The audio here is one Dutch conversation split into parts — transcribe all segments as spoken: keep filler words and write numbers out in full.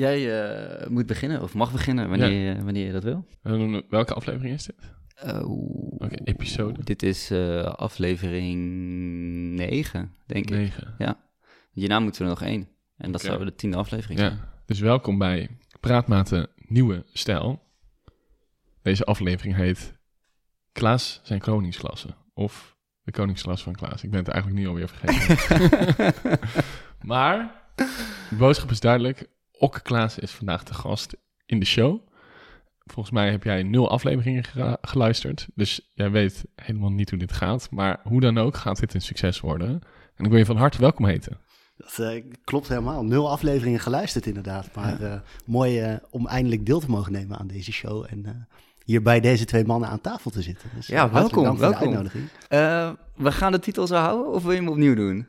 Jij uh, moet beginnen, of mag beginnen, wanneer, ja. uh, wanneer je dat wil. En welke aflevering is dit? Uh, Oké, okay, episode. Dit is uh, aflevering negen, denk negen. ik. Ja. Hierna moeten we er nog één. En dat okay. zou de tiende aflevering zijn. Ja. Dus welkom bij Praatmaten Nieuwe Stijl. Deze aflevering heet Klaassen Koningsklasse. Of de Koningsklasse van Klaas. Ik ben het eigenlijk nu alweer vergeten. Maar de boodschap is duidelijk. Okke Klaassen is vandaag de gast in de show. Volgens mij heb jij nul afleveringen gera- geluisterd. Dus jij weet helemaal niet hoe dit gaat. Maar hoe dan ook gaat dit een succes worden. En ik wil je van harte welkom heten. Dat uh, klopt helemaal. Nul afleveringen geluisterd inderdaad. Maar ja. uh, mooi uh, om eindelijk deel te mogen nemen aan deze show. En uh, hier bij deze twee mannen aan tafel te zitten. Dus ja, welkom. Dank welkom. Voor de uitnodiging. Uh, we gaan de titel zo houden of wil je hem opnieuw doen?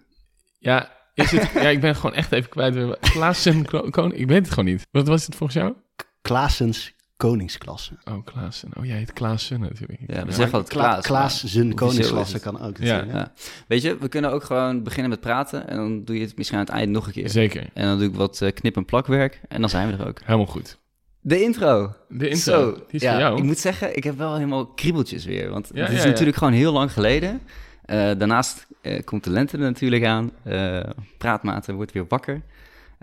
Ja... Is het, ja, ik ben gewoon echt even kwijt. Klaassen Koning... Ik weet het gewoon niet. Wat was het volgens jou? Klaasens Koningsklasse. Oh, Klaassen. Oh, jij heet Klaassen natuurlijk. Ja, we zeggen altijd Klaas. Klaassen Koningsklasse kan ook. Ja. Zijn, ja. Ja. Weet je, we kunnen ook gewoon beginnen met praten... en dan doe je het misschien aan het eind nog een keer. Zeker. En dan doe ik wat knip- en plakwerk... en dan zijn we er ook. Helemaal goed. De intro. De intro. Zo, die is ja, voor jou. Ik moet zeggen, ik heb wel helemaal kriebeltjes weer. Want ja, het is ja, natuurlijk ja. gewoon heel lang geleden... Uh, daarnaast uh, komt de lente er natuurlijk aan. Uh, Praatmaten wordt weer wakker. Uh,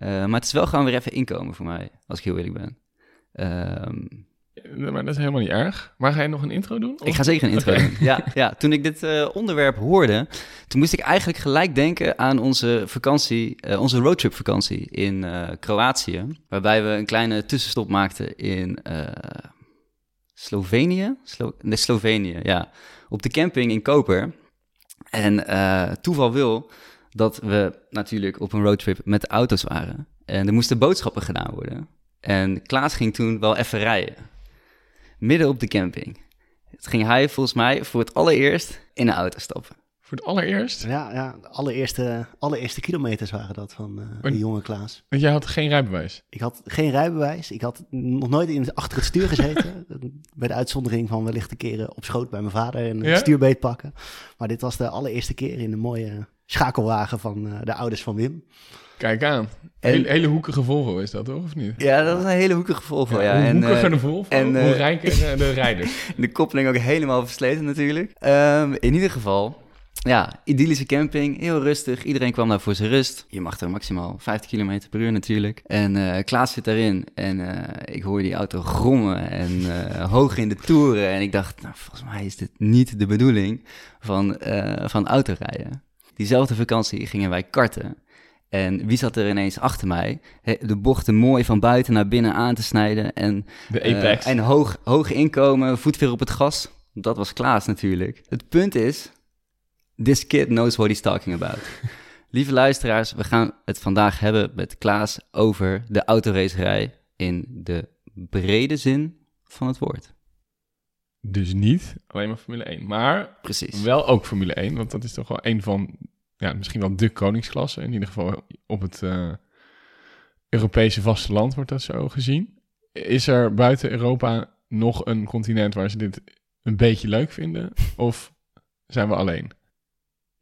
maar het is wel gewoon weer even inkomen voor mij, als ik heel eerlijk ben. Um... Ja, maar dat is helemaal niet erg. Maar ga je nog een intro doen? Of? Ik ga zeker een intro okay. doen. Ja, ja, toen ik dit uh, onderwerp hoorde, toen moest ik eigenlijk gelijk denken aan onze vakantie, uh, onze roadtrip vakantie in uh, Kroatië. Waarbij we een kleine tussenstop maakten in uh, Slovenië. Slo- nee, Slovenië, ja. Op de camping in Koper. En uh, toeval wil dat we natuurlijk op een roadtrip met de auto's waren. En er moesten boodschappen gedaan worden. En Klaas ging toen wel even rijden. Midden op de camping. Het ging hij volgens mij voor het allereerst in de auto stappen. Voor het allereerst? Ja, ja, de allereerste, allereerste kilometers waren dat van uh, de jonge Klaas. Want jij had geen rijbewijs? Ik had geen rijbewijs. Ik had nog nooit in, achter het stuur gezeten. Bij de uitzondering van wellicht de keren op schoot bij mijn vader en ja? het stuurbeet pakken. Maar dit was de allereerste keer in een mooie schakelwagen van uh, de ouders van Wim. Kijk aan. Een hele, hele hoekige Volvo is dat, toch? Of niet? Ja, dat is een hele hoekige Volvo, ja. ja. Hoe hoekiger en, de Volvo, en, hoe rijker de rijder. De koppeling ook helemaal versleten natuurlijk. Um, in ieder geval... Ja, idyllische camping, heel rustig. Iedereen kwam daar voor zijn rust. Je mag er maximaal vijftig kilometer per uur natuurlijk. En uh, Klaas zit daarin en uh, ik hoor die auto grommen en uh, hoog in de toeren. En ik dacht, nou, volgens mij is dit niet de bedoeling van, uh, van autorijden. Diezelfde vakantie gingen wij karten. En wie zat er ineens achter mij? De bochten mooi van buiten naar binnen aan te snijden. En, de apex. Uh, en hoog, hoog inkomen, voet veel op het gas. Dat was Klaas natuurlijk. Het punt is... This kid knows what he's talking about. Lieve luisteraars, we gaan het vandaag hebben met Klaas over de autoracerij in de brede zin van het woord. Dus niet alleen maar Formule één, maar precies. Wel ook Formule één, want dat is toch wel een van, ja, misschien wel de koningsklasse. In ieder geval op het uh, Europese vasteland wordt dat zo gezien. Is er buiten Europa nog een continent waar ze dit een beetje leuk vinden of zijn we alleen?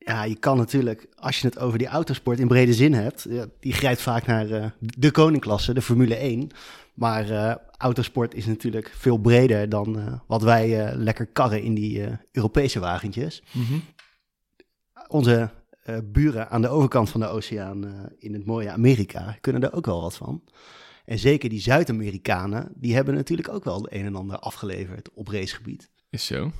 Ja, je kan natuurlijk, als je het over die autosport in brede zin hebt... Ja, die grijpt vaak naar uh, de koningsklasse, de Formule één. Maar uh, autosport is natuurlijk veel breder dan uh, wat wij uh, lekker karren in die uh, Europese wagentjes. Mm-hmm. Onze uh, buren aan de overkant van de oceaan uh, in het mooie Amerika kunnen daar ook wel wat van. En zeker die Zuid-Amerikanen, die hebben natuurlijk ook wel de een en ander afgeleverd op racegebied. Is zo.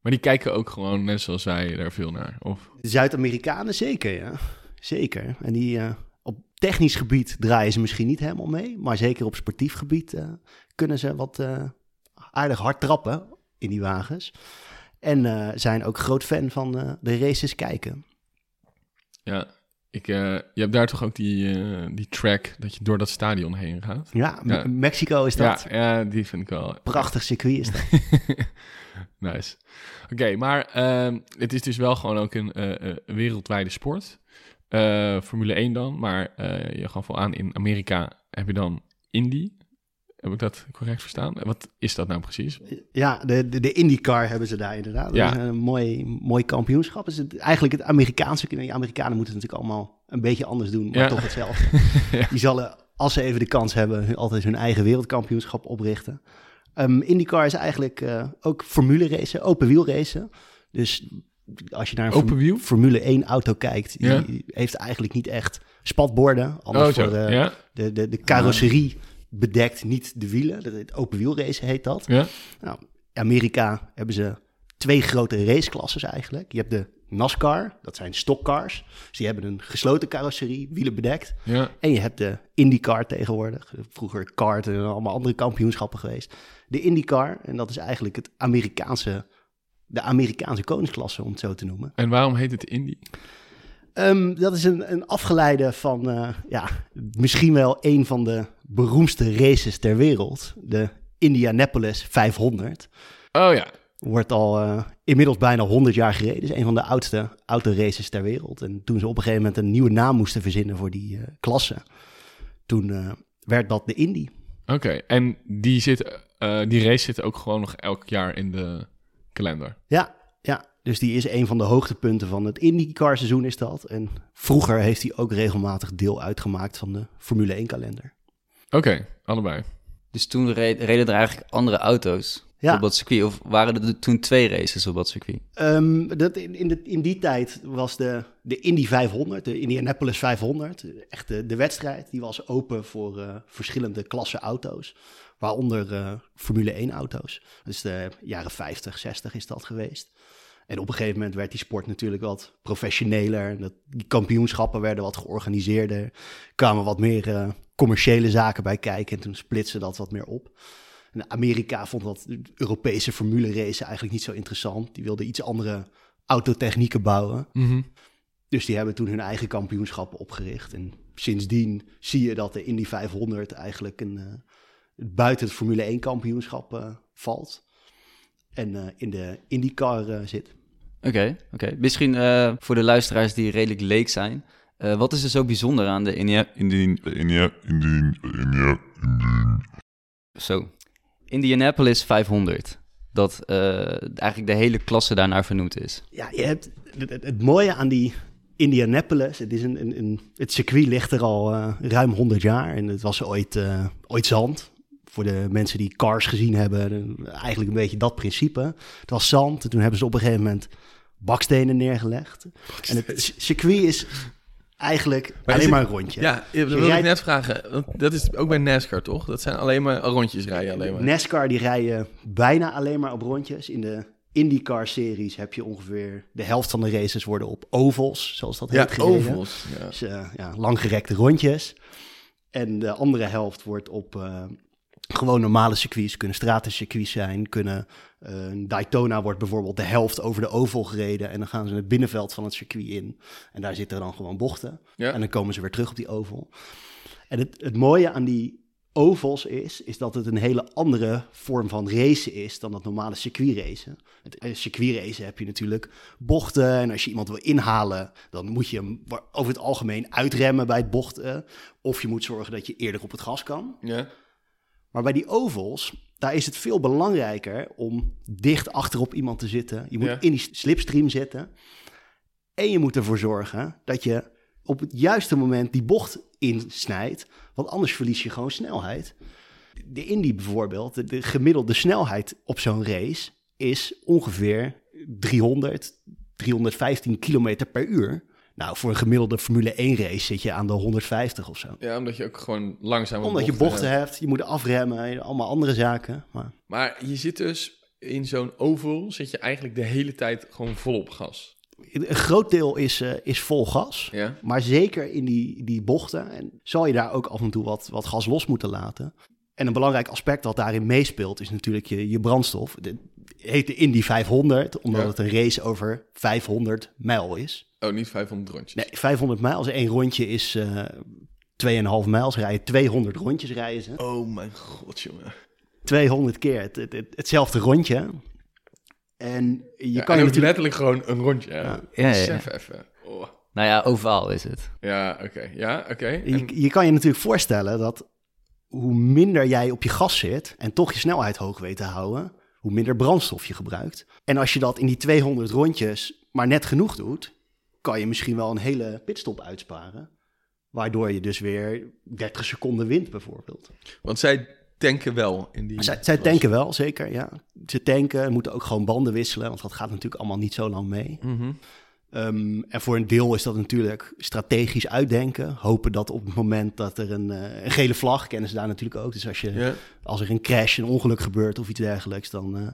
Maar die kijken ook gewoon, net zoals wij, daar veel naar, of? De Zuid-Amerikanen zeker, ja. Zeker. En die uh, op technisch gebied draaien ze misschien niet helemaal mee. Maar zeker op sportief gebied uh, kunnen ze wat uh, aardig hard trappen in die wagens. En uh, zijn ook groot fan van uh, de races kijken. Ja, ik, uh, je hebt daar toch ook die, uh, die track dat je door dat stadion heen gaat? Ja, ja. M- Mexico is dat. Ja, ja, die vind ik wel. Prachtig circuit is dat. Nice. Oké, okay, maar uh, het is dus wel gewoon ook een uh, uh, wereldwijde sport. Uh, Formule één dan, maar uh, je gaf al aan, in Amerika heb je dan Indy. Heb ik dat correct verstaan? Wat is dat nou precies? Ja, de, de, de IndyCar hebben ze daar inderdaad. Ja. Dat is een mooi, mooi kampioenschap. Is het eigenlijk het Amerikaanse. De Amerikanen moeten het natuurlijk allemaal een beetje anders doen, maar ja. toch hetzelfde. Ja. Die zullen als ze even de kans hebben, hun, altijd hun eigen wereldkampioenschap oprichten. Um, IndyCar is eigenlijk uh, ook formule racen, open wiel racen. Dus als je naar een form- Formule één auto kijkt, ja. die heeft eigenlijk niet echt spatborden. Anders oh, voor de, ja. de, de, de carrosserie bedekt niet de wielen. Dat heet open wiel racen heet dat. Ja. Nou, Amerika hebben ze twee grote raceklasses eigenlijk. Je hebt de NASCAR, dat zijn stockcars. Dus die hebben een gesloten carrosserie, wielen bedekt. Ja. En je hebt de IndyCar tegenwoordig. Vroeger kart en allemaal andere kampioenschappen geweest. De IndyCar, en dat is eigenlijk het Amerikaanse, de Amerikaanse koningsklasse, om het zo te noemen. En waarom heet het Indy? Um, dat is een, een afgeleide van uh, ja, misschien wel een van de beroemdste races ter wereld. De Indianapolis vijfhonderd. Oh ja. Wordt al uh, inmiddels bijna honderd jaar gereden. Is een van de oudste autoraces ter wereld. En toen ze op een gegeven moment een nieuwe naam moesten verzinnen voor die uh, klasse, toen uh, werd dat de Indy. Oké, okay, en die, zit, uh, die race zit ook gewoon nog elk jaar in de kalender? Ja, ja, dus die is een van de hoogtepunten van het IndyCar seizoen is dat. En vroeger heeft hij ook regelmatig deel uitgemaakt van de Formule één kalender. Oké, okay, allebei. Dus toen reden er eigenlijk andere auto's? Ja. Op dat circuit, of waren er toen twee races op dat circuit? Um, dat in, in, de, in die tijd was de, de Indy vijfhonderd, de Indianapolis vijfhonderd, echt de, de wedstrijd, die was open voor uh, verschillende klassen auto's, waaronder uh, Formule één auto's. Dus de jaren vijftig, zestig is dat geweest. En op een gegeven moment werd die sport natuurlijk wat professioneler. Dat, die kampioenschappen werden wat georganiseerder, kwamen wat meer uh, commerciële zaken bij kijken en toen splitsen dat wat meer op. Amerika vond dat Europese formule racen eigenlijk niet zo interessant. Die wilden iets andere autotechnieken bouwen. Mm-hmm. Dus die hebben toen hun eigen kampioenschappen opgericht. En sindsdien zie je dat de Indy vijfhonderd eigenlijk een, uh, buiten het Formule één kampioenschap uh, valt. En uh, in de IndyCar uh, zit. Oké, okay, okay. Misschien uh, voor de luisteraars die redelijk leek zijn. Uh, wat is er zo bijzonder aan de India... India... India... India... India... Zo... Indianapolis vijfhonderd, dat uh, eigenlijk de hele klasse daarnaar vernoemd is. Ja, je hebt het, het, het mooie aan die Indianapolis, het, is een, een, een, het circuit ligt er al uh, ruim honderd jaar en het was ooit, uh, ooit zand. Voor de mensen die Cars gezien hebben, eigenlijk een beetje dat principe. Het was zand en toen hebben ze op een gegeven moment bakstenen neergelegd. Bakstenen. En het circuit is eigenlijk maar alleen maar een rondje. Ja, dat wilde rijdt... ik net vragen. Dat is ook bij NASCAR, toch? Dat zijn alleen maar rondjes rijden. Alleen maar. NASCAR, die rijden bijna alleen maar op rondjes. In de IndyCar-series heb je ongeveer de helft van de races worden op ovals, zoals dat heet. Ja, gereden. Ovals. Ja. Dus uh, ja, langgerekte rondjes. En de andere helft wordt op uh, gewoon normale circuits. Kunnen stratencircuits zijn, kunnen... Uh, Daytona wordt bijvoorbeeld de helft over de oval gereden en dan gaan ze het binnenveld van het circuit in. En daar zitten dan gewoon bochten. Ja. En dan komen ze weer terug op die oval. En het, het mooie aan die ovals is, is dat het een hele andere vorm van racen is dan dat normale circuitracen. Het circuitracen heb je natuurlijk bochten en als je iemand wil inhalen, dan moet je hem over het algemeen uitremmen bij het bochten. Of je moet zorgen dat je eerder op het gas kan. Ja. Maar bij die ovals... daar is het veel belangrijker om dicht achterop iemand te zitten. Je moet ja. in die slipstream zitten. En je moet ervoor zorgen dat je op het juiste moment die bocht insnijdt. Want anders verlies je gewoon snelheid. De Indy bijvoorbeeld, de gemiddelde snelheid op zo'n race is ongeveer driehonderd, driehonderdvijftien kilometer per uur. Nou, voor een gemiddelde Formule één race zit je aan de honderdvijftig of zo. Ja, omdat je ook gewoon langzaam... Omdat bochten je bochten hebt. hebt, je moet afremmen, allemaal andere zaken. Maar... maar je zit dus in zo'n oval, zit je eigenlijk de hele tijd gewoon vol op gas. Een groot deel is, uh, is vol gas, ja. Maar zeker in die, die bochten en zal je daar ook af en toe wat, wat gas los moeten laten. En een belangrijk aspect dat daarin meespeelt is natuurlijk je, je brandstof. Het heet de Indy vijfhonderd, omdat ja. het een race over vijfhonderd mijl is. Oh, niet vijfhonderd rondjes? Nee, vijfhonderd mijl. Eén rondje is uh, twee komma vijf mijl. Ze rijden tweehonderd rondjes rijden ze. Oh mijn god, jongen. tweehonderd keer het, het, het, hetzelfde rondje. En je ja, kan en je natuurlijk... letterlijk gewoon een rondje. Ja, ja, ja, ja. Even. Oh. Nou ja, ovaal is het. Ja, oké. Okay. Ja, oké. Okay. En... Je, je kan je natuurlijk voorstellen dat hoe minder jij op je gas zit en toch je snelheid hoog weet te houden, hoe minder brandstof je gebruikt. En als je dat in die tweehonderd rondjes maar net genoeg doet, kan je misschien wel een hele pitstop uitsparen. Waardoor je dus weer dertig seconden wint bijvoorbeeld. Want zij tanken wel in die... Zij, zij tanken wel, zeker, ja. Ze tanken, moeten ook gewoon banden wisselen, want dat gaat natuurlijk allemaal niet zo lang mee. Mm-hmm. Um, en voor een deel is dat natuurlijk strategisch uitdenken. Hopen dat op het moment dat er een, uh, een gele vlag, kennen ze daar natuurlijk ook. Dus als, je, yeah. als er een crash, een ongeluk gebeurt of iets dergelijks, dan... Uh,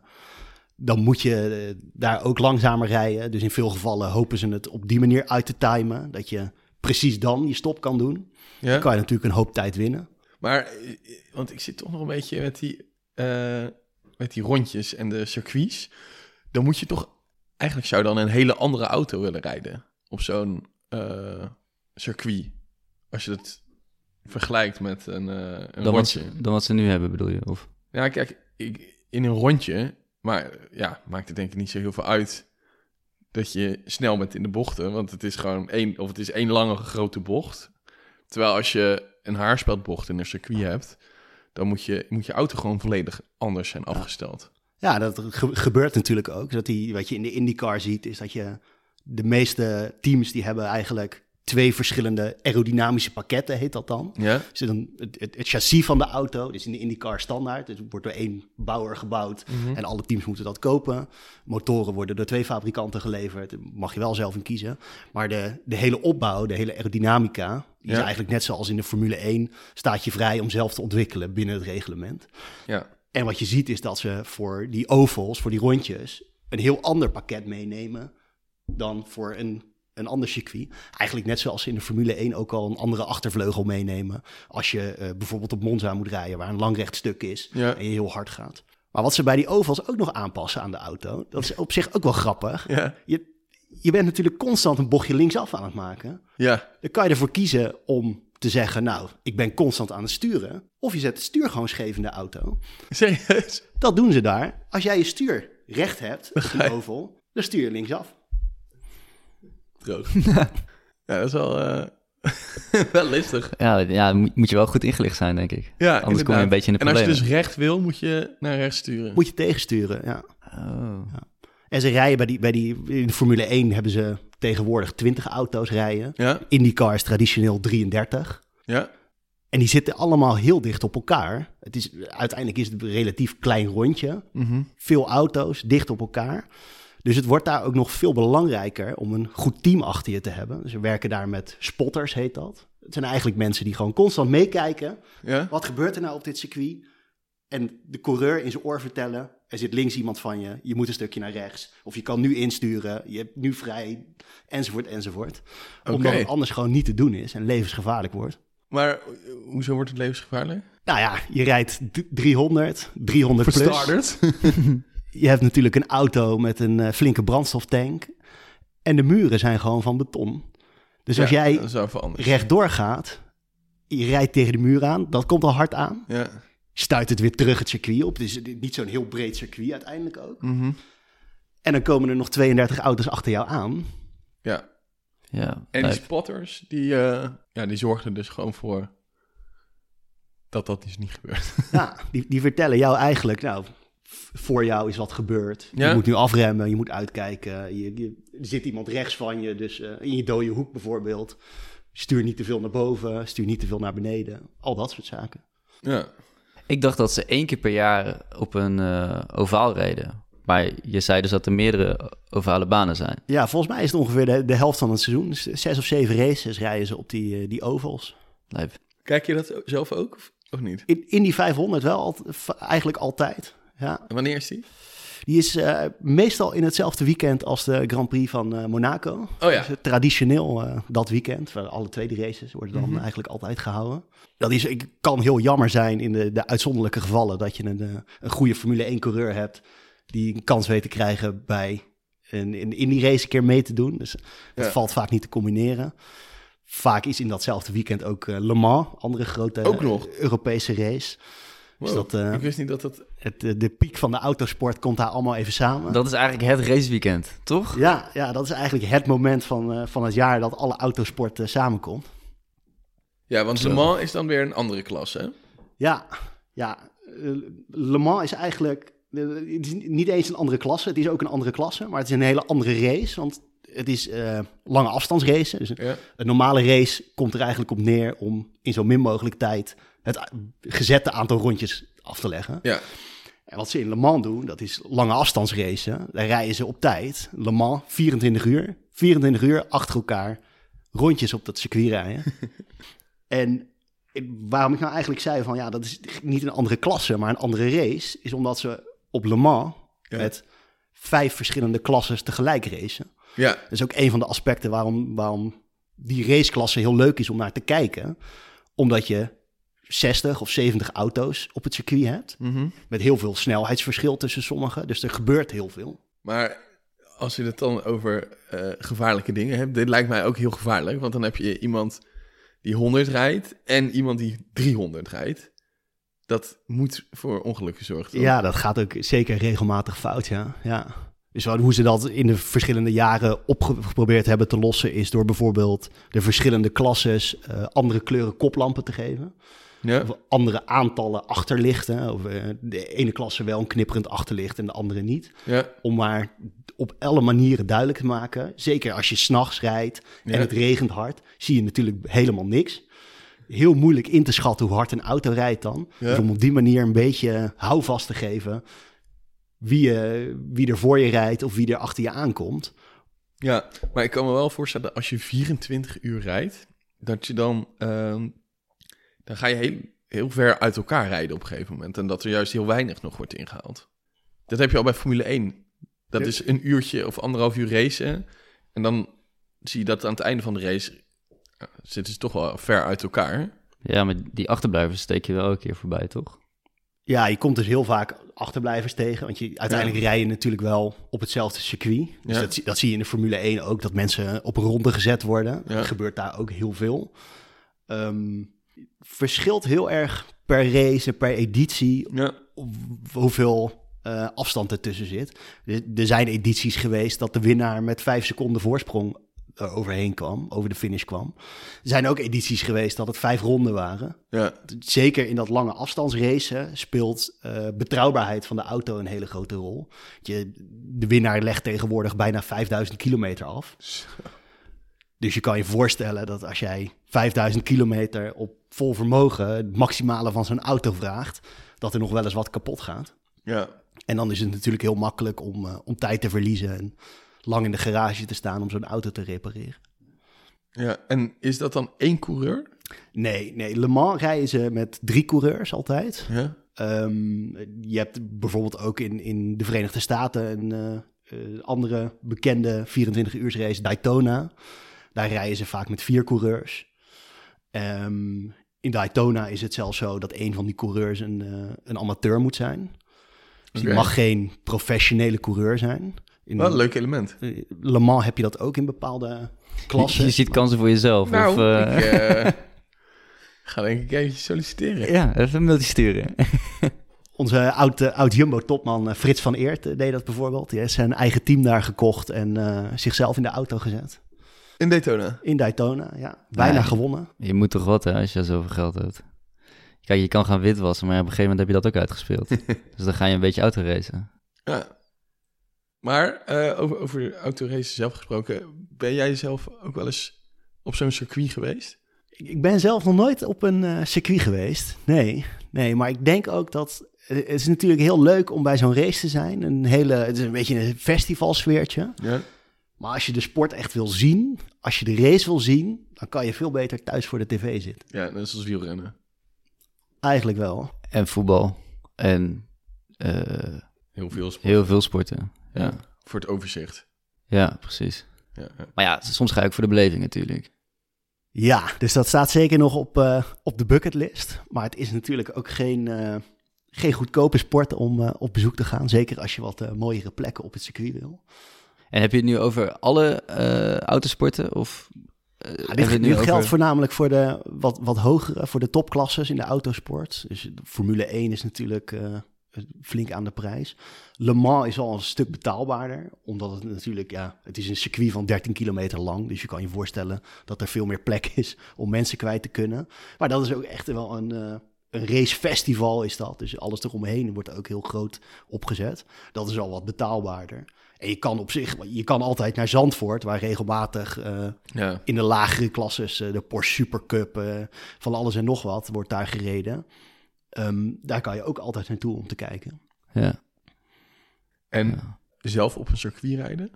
Dan moet je daar ook langzamer rijden. Dus in veel gevallen hopen ze het op die manier uit te timen. Dat je precies dan je stop kan doen. Ja. Dan kan je natuurlijk een hoop tijd winnen. Maar, want ik zit toch nog een beetje met die, uh, met die rondjes en de circuits. Dan moet je toch... Eigenlijk zou je dan een hele andere auto willen rijden. Op zo'n uh, circuit. Als je dat vergelijkt met een, uh, een dan rondje. Wat, dan wat ze nu hebben, bedoel je? Of? Ja, kijk, ik, in een rondje... Maar ja, maakt het denk ik niet zo heel veel uit dat je snel bent in de bochten. Want het is gewoon één, of het is één lange grote bocht. Terwijl als je een haarspeldbocht in een circuit hebt, dan moet je, moet je auto gewoon volledig anders zijn afgesteld. Ja, dat gebeurt natuurlijk ook. Dat die, wat je in de IndyCar ziet, is dat je de meeste teams die hebben eigenlijk twee verschillende aerodynamische pakketten, heet dat dan. Ja. Dus dan het, het, het chassis van de auto, dus in de IndyCar standaard. Het wordt door één bouwer gebouwd mm-hmm. en alle teams moeten dat kopen. Motoren worden door twee fabrikanten geleverd. Daar mag je wel zelf in kiezen. Maar de, de hele opbouw, de hele aerodynamica... Die ja. is eigenlijk net zoals in de Formule één... staat je vrij om zelf te ontwikkelen binnen het reglement. Ja. En wat je ziet is dat ze voor die ovals, voor die rondjes... een heel ander pakket meenemen dan voor een... een ander circuit. Eigenlijk net zoals ze in de Formule één ook al een andere achtervleugel meenemen. Als je uh, bijvoorbeeld op Monza moet rijden, waar een lang recht stuk is ja. en je heel hard gaat. Maar wat ze bij die ovals ook nog aanpassen aan de auto, dat is op zich ook wel grappig. Ja. Je, je bent natuurlijk constant een bochtje linksaf aan het maken. Ja. Dan kan je ervoor kiezen om te zeggen, nou, ik ben constant aan het sturen. Of je zet het stuur gewoon scheef in de auto. Serieus? Dat doen ze daar. Als jij je stuur recht hebt, een oval, dan stuur je linksaf. Ja, dat is wel, uh, wel listig. Ja, ja, moet je wel goed ingelicht zijn, denk ik. Ja, anders kom je een beetje in de problemen. En als je dus recht wil, moet je naar rechts sturen. Moet je tegensturen, ja. Oh. ja. En ze rijden bij die, bij die... In de Formule één hebben ze tegenwoordig twintig auto's rijden. Ja. IndyCar is traditioneel drieëndertig. Ja. En die zitten allemaal heel dicht op elkaar. Het is, uiteindelijk is het een relatief klein rondje. Mm-hmm. Veel auto's, dicht op elkaar. Dus het wordt daar ook nog veel belangrijker om een goed team achter je te hebben. Ze werken daar met spotters, heet dat. Het zijn eigenlijk mensen die gewoon constant meekijken. Ja? Wat gebeurt er nou op dit circuit? En de coureur in zijn oor vertellen, er zit links iemand van je. Je moet een stukje naar rechts. Of je kan nu insturen, je hebt nu vrij, enzovoort, enzovoort. Okay. Omdat het anders gewoon niet te doen is en levensgevaarlijk wordt. Maar hoezo wordt het levensgevaarlijk? Nou ja, je rijdt driehonderd, driehonderd For plus. Starters. Je hebt natuurlijk een auto met een uh, flinke brandstoftank. En de muren zijn gewoon van beton. Dus ja, als jij rechtdoor gaat, je rijdt tegen de muur aan, dat komt al hard aan. Ja. Stuit het weer terug het circuit op. Het is niet zo'n heel breed circuit uiteindelijk ook. Mm-hmm. En dan komen er nog tweeëndertig auto's achter jou aan. Ja. ja en die spotters, die, uh, ja, die zorgen er dus gewoon voor dat dat dus niet gebeurt. Ja, die, die vertellen jou eigenlijk... nou. Voor jou is wat gebeurd. Ja? Je moet nu afremmen, je moet uitkijken. Je, je, er zit iemand rechts van je, dus uh, in je dode hoek bijvoorbeeld. Stuur niet te veel naar boven, stuur niet te veel naar beneden. Al dat soort zaken. Ja. Ik dacht dat ze één keer per jaar op een uh, ovaal reden. Maar je zei dus dat er meerdere ovale banen zijn. Ja, volgens mij is het ongeveer de, de helft van het seizoen. Dus zes of zeven races rijden ze op die, uh, die ovals. Lijf. Kijk je dat zelf ook of, of niet? In, in die vijfhonderd wel, al, eigenlijk altijd. Ja. En wanneer is die? Die is uh, meestal in hetzelfde weekend als de Grand Prix van uh, Monaco. Oh ja. Dus traditioneel uh, dat weekend. Waar alle twee de races worden dan mm-hmm. eigenlijk altijd gehouden. Dat is, ik, kan heel jammer zijn in de, de uitzonderlijke gevallen... dat je een, een goede Formule één-coureur hebt... die een kans weet te krijgen bij een, een Indy race een keer mee te doen. Dus dat ja. valt vaak niet te combineren. Vaak is in datzelfde weekend ook uh, Le Mans, andere grote ook nog. Europese race... Wow, dus dat, uh, ik wist niet dat dat... Het, uh, de piek van de autosport komt daar allemaal even samen. Dat is eigenlijk het raceweekend, toch? Ja, ja dat is eigenlijk het moment van, uh, van het jaar dat alle autosport uh, samenkomt. Ja, want Le Mans is dan weer een andere klasse, hè? Ja, ja. Uh, Le Mans is eigenlijk... Uh, het is niet eens een andere klasse, het is ook een andere klasse. Maar het is een hele andere race, want het is uh, lange afstandsracen. Dus een, ja. een normale race komt er eigenlijk op neer om in zo min mogelijk tijd het gezette aantal rondjes af te leggen. Ja. En wat ze in Le Mans doen, dat is lange afstandsracen. Daar rijden ze op tijd. Le Mans, vierentwintig uur. vierentwintig uur achter elkaar rondjes op dat circuit rijden. En waarom ik nou eigenlijk zei van ja, dat is niet een andere klasse, maar een andere race, is omdat ze op Le Mans ja. met vijf verschillende klasses tegelijk racen. Ja. Dat is ook een van de aspecten waarom, waarom die raceklasse heel leuk is om naar te kijken. Omdat je zestig of zeventig auto's op het circuit hebt. Mm-hmm. Met heel veel snelheidsverschil tussen sommigen. Dus er gebeurt heel veel. Maar als je het dan over uh, gevaarlijke dingen hebt, dit lijkt mij ook heel gevaarlijk. Want dan heb je iemand die honderd rijdt en iemand die driehonderd rijdt. Dat moet voor ongelukken zorgen, toch? Ja, dat gaat ook zeker regelmatig fout, ja. ja. Dus hoe ze dat in de verschillende jaren opgeprobeerd hebben te lossen, is door bijvoorbeeld de verschillende klasses uh, andere kleuren koplampen te geven. Ja. Of andere aantallen achterlichten. Of uh, de ene klasse wel een knipperend achterlicht en de andere niet. Ja. Om maar op alle manieren duidelijk te maken. Zeker als je 's nachts rijdt en ja. het regent hard, zie je natuurlijk helemaal niks. Heel moeilijk in te schatten hoe hard een auto rijdt dan. Ja. Dus om op die manier een beetje houvast te geven wie, uh, wie er voor je rijdt of wie er achter je aankomt. Ja, maar ik kan me wel voorstellen dat als je vierentwintig uur rijdt, dat je dan, uh, dan ga je heel, heel ver uit elkaar rijden op een gegeven moment. En dat er juist heel weinig nog wordt ingehaald. Dat heb je al bij Formule één. Dat ja. is een uurtje of anderhalf uur racen. En dan zie je dat aan het einde van de race zitten ze toch wel ver uit elkaar. Ja, maar die achterblijvers steek je wel een keer voorbij, toch? Ja, je komt dus heel vaak achterblijvers tegen. Want je, uiteindelijk ja. rij je natuurlijk wel op hetzelfde circuit. Dus ja. dat, dat zie je in de Formule één ook, dat mensen op ronde gezet worden. Ja. Er gebeurt daar ook heel veel. Um, verschilt heel erg per race, per editie, ja. hoeveel uh, afstand ertussen zit. Er, er zijn edities geweest dat de winnaar met vijf seconden voorsprong overheen kwam, over de finish kwam. Er zijn ook edities geweest dat het vijf ronden waren. Ja. Zeker in dat lange afstandsracen speelt uh, betrouwbaarheid van de auto een hele grote rol. Je, de winnaar legt tegenwoordig bijna vijfduizend kilometer af. Zo. Dus je kan je voorstellen dat als jij vijfduizend kilometer op vol vermogen het maximale van zo'n auto vraagt, dat er nog wel eens wat kapot gaat. Ja. En dan is het natuurlijk heel makkelijk om, uh, om tijd te verliezen en lang in de garage te staan om zo'n auto te repareren. Ja, en is dat dan één coureur? Nee, nee. Le Mans rijden ze met drie coureurs altijd. Ja. Um, je hebt bijvoorbeeld ook in, in de Verenigde Staten een uh, andere bekende vierentwintig uur race, Daytona. Daar rijden ze vaak met vier coureurs. Um, in Daytona is het zelfs zo dat een van die coureurs een, uh, een amateur moet zijn. Dus okay. Die mag geen professionele coureur zijn. In Wat een leuk element. Le Mans heb je dat ook in bepaalde klassen. Je, je ziet kansen voor jezelf. Nou, of, uh... ik uh, ga denk ik even solliciteren. Ja, even een mailtje sturen. Onze oud-Jumbo-topman oud Frits van Eert deed dat bijvoorbeeld. Die heeft zijn eigen team daar gekocht en uh, zichzelf in de auto gezet. In Daytona? In Daytona, ja. Bijna ja, gewonnen. Je moet toch wat, hè, als je zoveel geld hebt. Kijk, je kan gaan witwassen, maar op een gegeven moment heb je dat ook uitgespeeld. Dus dan ga je een beetje autoracen. Ja. Maar uh, over, over autoracen zelf gesproken, ben jij zelf ook wel eens op zo'n circuit geweest? Ik ben zelf nog nooit op een uh, circuit geweest, nee. Nee, maar ik denk ook dat het is natuurlijk heel leuk om bij zo'n race te zijn. Een hele, het is een beetje een festivalsfeertje. Ja. Maar als je de sport echt wil zien, als je de race wil zien, dan kan je veel beter thuis voor de tv zitten. Ja, net zoals wielrennen. Eigenlijk wel. En voetbal. En uh, heel veel sporten. Heel veel sporten. Ja. Ja, voor het overzicht. Ja, precies. Ja, ja. Maar ja, soms ga ik voor de beleving natuurlijk. Ja, dus dat staat zeker nog op, uh, op de bucketlist. Maar het is natuurlijk ook geen, uh, geen goedkope sport om uh, op bezoek te gaan. Zeker als je wat uh, mooiere plekken op het circuit wil. En heb je het nu over alle uh, autosporten? Of, uh, ja, dit het nu geldt over... voornamelijk voor de wat, wat hogere, voor de topklasses in de autosport. Dus Formule één is natuurlijk Uh, flink aan de prijs. Le Mans is al een stuk betaalbaarder, omdat het natuurlijk, ja, het is een circuit van dertien kilometer lang, dus je kan je voorstellen dat er veel meer plek is om mensen kwijt te kunnen. Maar dat is ook echt wel een, uh, een racefestival is dat. Dus alles eromheen wordt ook heel groot opgezet. Dat is al wat betaalbaarder. En je kan op zich, je kan altijd naar Zandvoort, waar regelmatig uh, ja. in de lagere klasses, uh, de Porsche Supercup, uh, van alles en nog wat, wordt daar gereden. Um, daar kan je ook altijd naartoe om te kijken. Ja. En ja. zelf op een circuit rijden?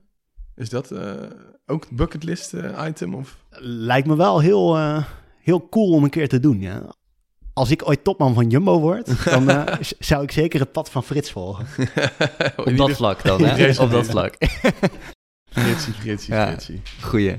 Is dat uh, ook een bucketlist uh, item? Of? Lijkt me wel heel, uh, heel cool om een keer te doen, ja. Als ik ooit topman van Jumbo word, dan uh, zou ik zeker het pad van Frits volgen. Op dat vlak dan, hè? Op dat vlak. Fritsie, Fritsie, Fritsie. Ja, goeie.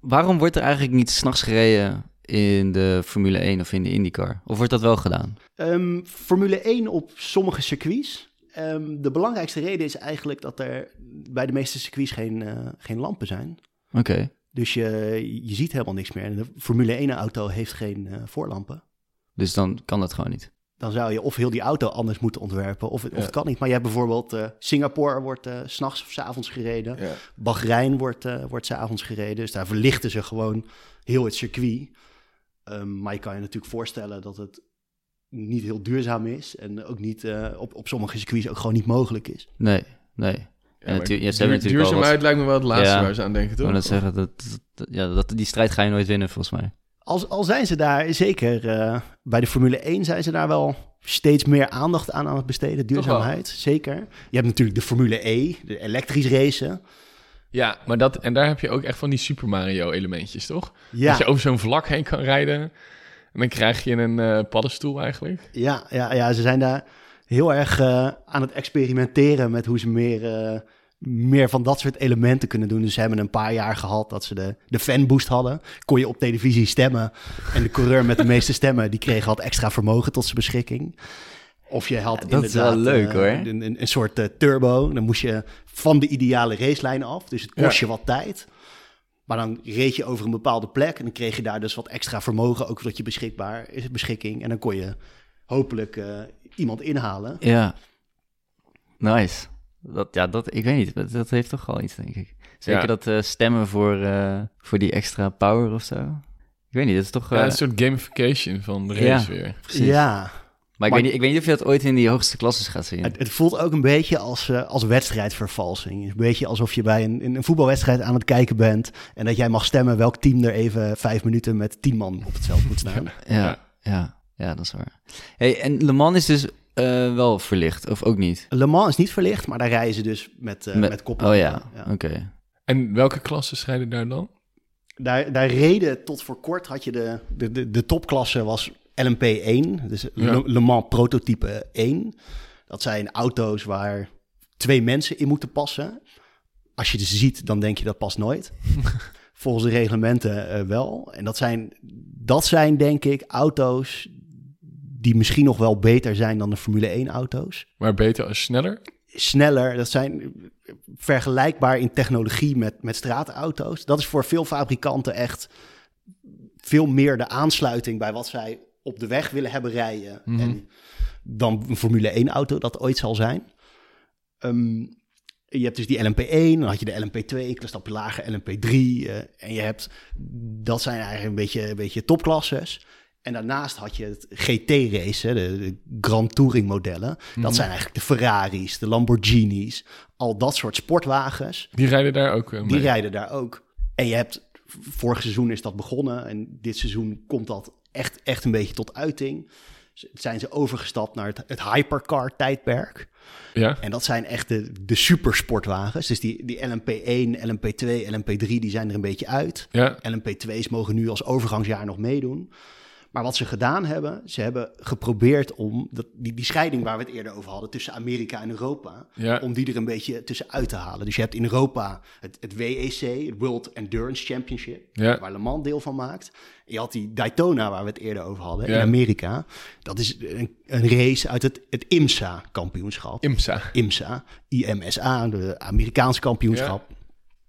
Waarom wordt er eigenlijk niet 's nachts gereden in de Formule één of in de IndyCar? Of wordt dat wel gedaan? Um, Formule één op sommige circuits. Um, de belangrijkste reden is eigenlijk dat er bij de meeste circuits geen, uh, geen lampen zijn. Oké. Okay. Dus je, je ziet helemaal niks meer. De Formule één-auto heeft geen uh, voorlampen. Dus dan kan dat gewoon niet. Dan zou je of heel die auto anders moeten ontwerpen, of, of ja. het kan niet. Maar je hebt bijvoorbeeld uh, Singapore wordt uh, 's nachts of 's avonds gereden. Ja. Bahrein wordt, uh, wordt 's avonds gereden. Dus daar verlichten ze gewoon heel het circuit. Um, maar je kan je natuurlijk voorstellen dat het niet heel duurzaam is. En ook niet uh, op, op sommige circuits ook gewoon niet mogelijk is. Nee, nee. Ja, en duur, duurzaamheid wat... lijkt me wel het laatste ja, waar ze aan denken, toch? Ik wil net zeggen, dat, dat, ja, dat, die strijd ga je nooit winnen, volgens mij. Als, al zijn ze daar, zeker uh, bij de Formule één zijn ze daar wel steeds meer aandacht aan aan het besteden. Duurzaamheid, zeker. Je hebt natuurlijk de Formule E, de elektrisch racen. Ja, maar dat, en daar heb je ook echt van die Super Mario elementjes, toch? Ja. Dat je over zo'n vlak heen kan rijden en dan krijg je een uh, paddenstoel eigenlijk. Ja, ja, ja, ze zijn daar heel erg uh, aan het experimenteren met hoe ze meer... Uh, meer van dat soort elementen kunnen doen. Dus ze hebben een paar jaar gehad dat ze de, de fanboost hadden. Kon je op televisie stemmen. En de coureur met de meeste stemmen, die kreeg had extra vermogen tot zijn beschikking. Of je had ja, dat is wel leuk, uh, hoor. Een, een, een soort uh, turbo. Dan moest je van de ideale racelijn af. Dus het kost ja. je wat tijd. Maar dan reed je over een bepaalde plek. En dan kreeg je daar dus wat extra vermogen. Ook dat je beschikbaar is, beschikking. En dan kon je hopelijk uh, iemand inhalen. Ja, nice. Dat, ja, dat, ik weet niet, dat, dat heeft toch wel iets, denk ik. Zeker ja. dat uh, stemmen voor, uh, voor die extra power of zo. Ik weet niet, dat is toch... Uh... Ja, een soort gamification van de race ja, weer. Precies. Ja, Maar, maar ik, weet niet, ik weet niet of je dat ooit in die hoogste klasses gaat zien. Het, het voelt ook een beetje als, uh, als wedstrijdvervalsing. Een beetje alsof je bij een, een voetbalwedstrijd aan het kijken bent... en dat jij mag stemmen welk team er even vijf minuten met tien man op het veld moet staan. Ja, ja, ja, ja, dat is waar. Hey, en Le Mans is dus... Uh, wel verlicht, of ook niet? Le Mans is niet verlicht, maar daar rijden ze dus met, uh, met, met koppen. Oh ja, ja. oké. Okay. En welke klassen rijden daar dan? Daar, daar reden tot voor kort had je de, de, de, de topklasse was L M P één, dus ja. Le, Le Mans prototype één. Dat zijn auto's waar twee mensen in moeten passen. Als je ze ziet, dan denk je dat past nooit. Volgens de reglementen uh, wel. En dat zijn, dat zijn denk ik auto's... die misschien nog wel beter zijn dan de Formule één-auto's. Maar beter als sneller? Sneller, dat zijn vergelijkbaar in technologie met, met straatauto's. Dat is voor veel fabrikanten echt veel meer de aansluiting... bij wat zij op de weg willen hebben rijden... Mm-hmm. en dan een Formule één-auto dat ooit zal zijn. Um, je hebt dus die L M P één, dan had je de L M P twee, een stapje lager L M P drie. Uh, en je hebt, dat zijn eigenlijk een beetje, een beetje topklasses... En daarnaast had je het G T-race, de, de Grand Touring-modellen. Mm. Dat zijn eigenlijk de Ferraris, de Lamborghinis, al dat soort sportwagens. Die rijden daar ook mee. Die rijden daar ook. En je hebt, vorig seizoen is dat begonnen en dit seizoen komt dat echt, echt een beetje tot uiting. Zijn ze overgestapt naar het, het hypercar-tijdperk. Ja. En dat zijn echt de, de supersportwagens. Dus die, die L M P één, L M P twee, L M P drie, die zijn er een beetje uit. Ja. L M P twee's mogen nu als overgangsjaar nog meedoen. Maar wat ze gedaan hebben, ze hebben geprobeerd om... Dat, die, die scheiding waar we het eerder over hadden tussen Amerika en Europa... Ja. om die er een beetje tussenuit te halen. Dus je hebt in Europa het, het W E C, het World Endurance Championship... Ja. waar Le Mans deel van maakt. En je had die Daytona waar we het eerder over hadden ja. in Amerika. Dat is een, een race uit het, het IMSA-kampioenschap. IMSA. IMSA, I M S A, de Amerikaanse kampioenschap. Ja.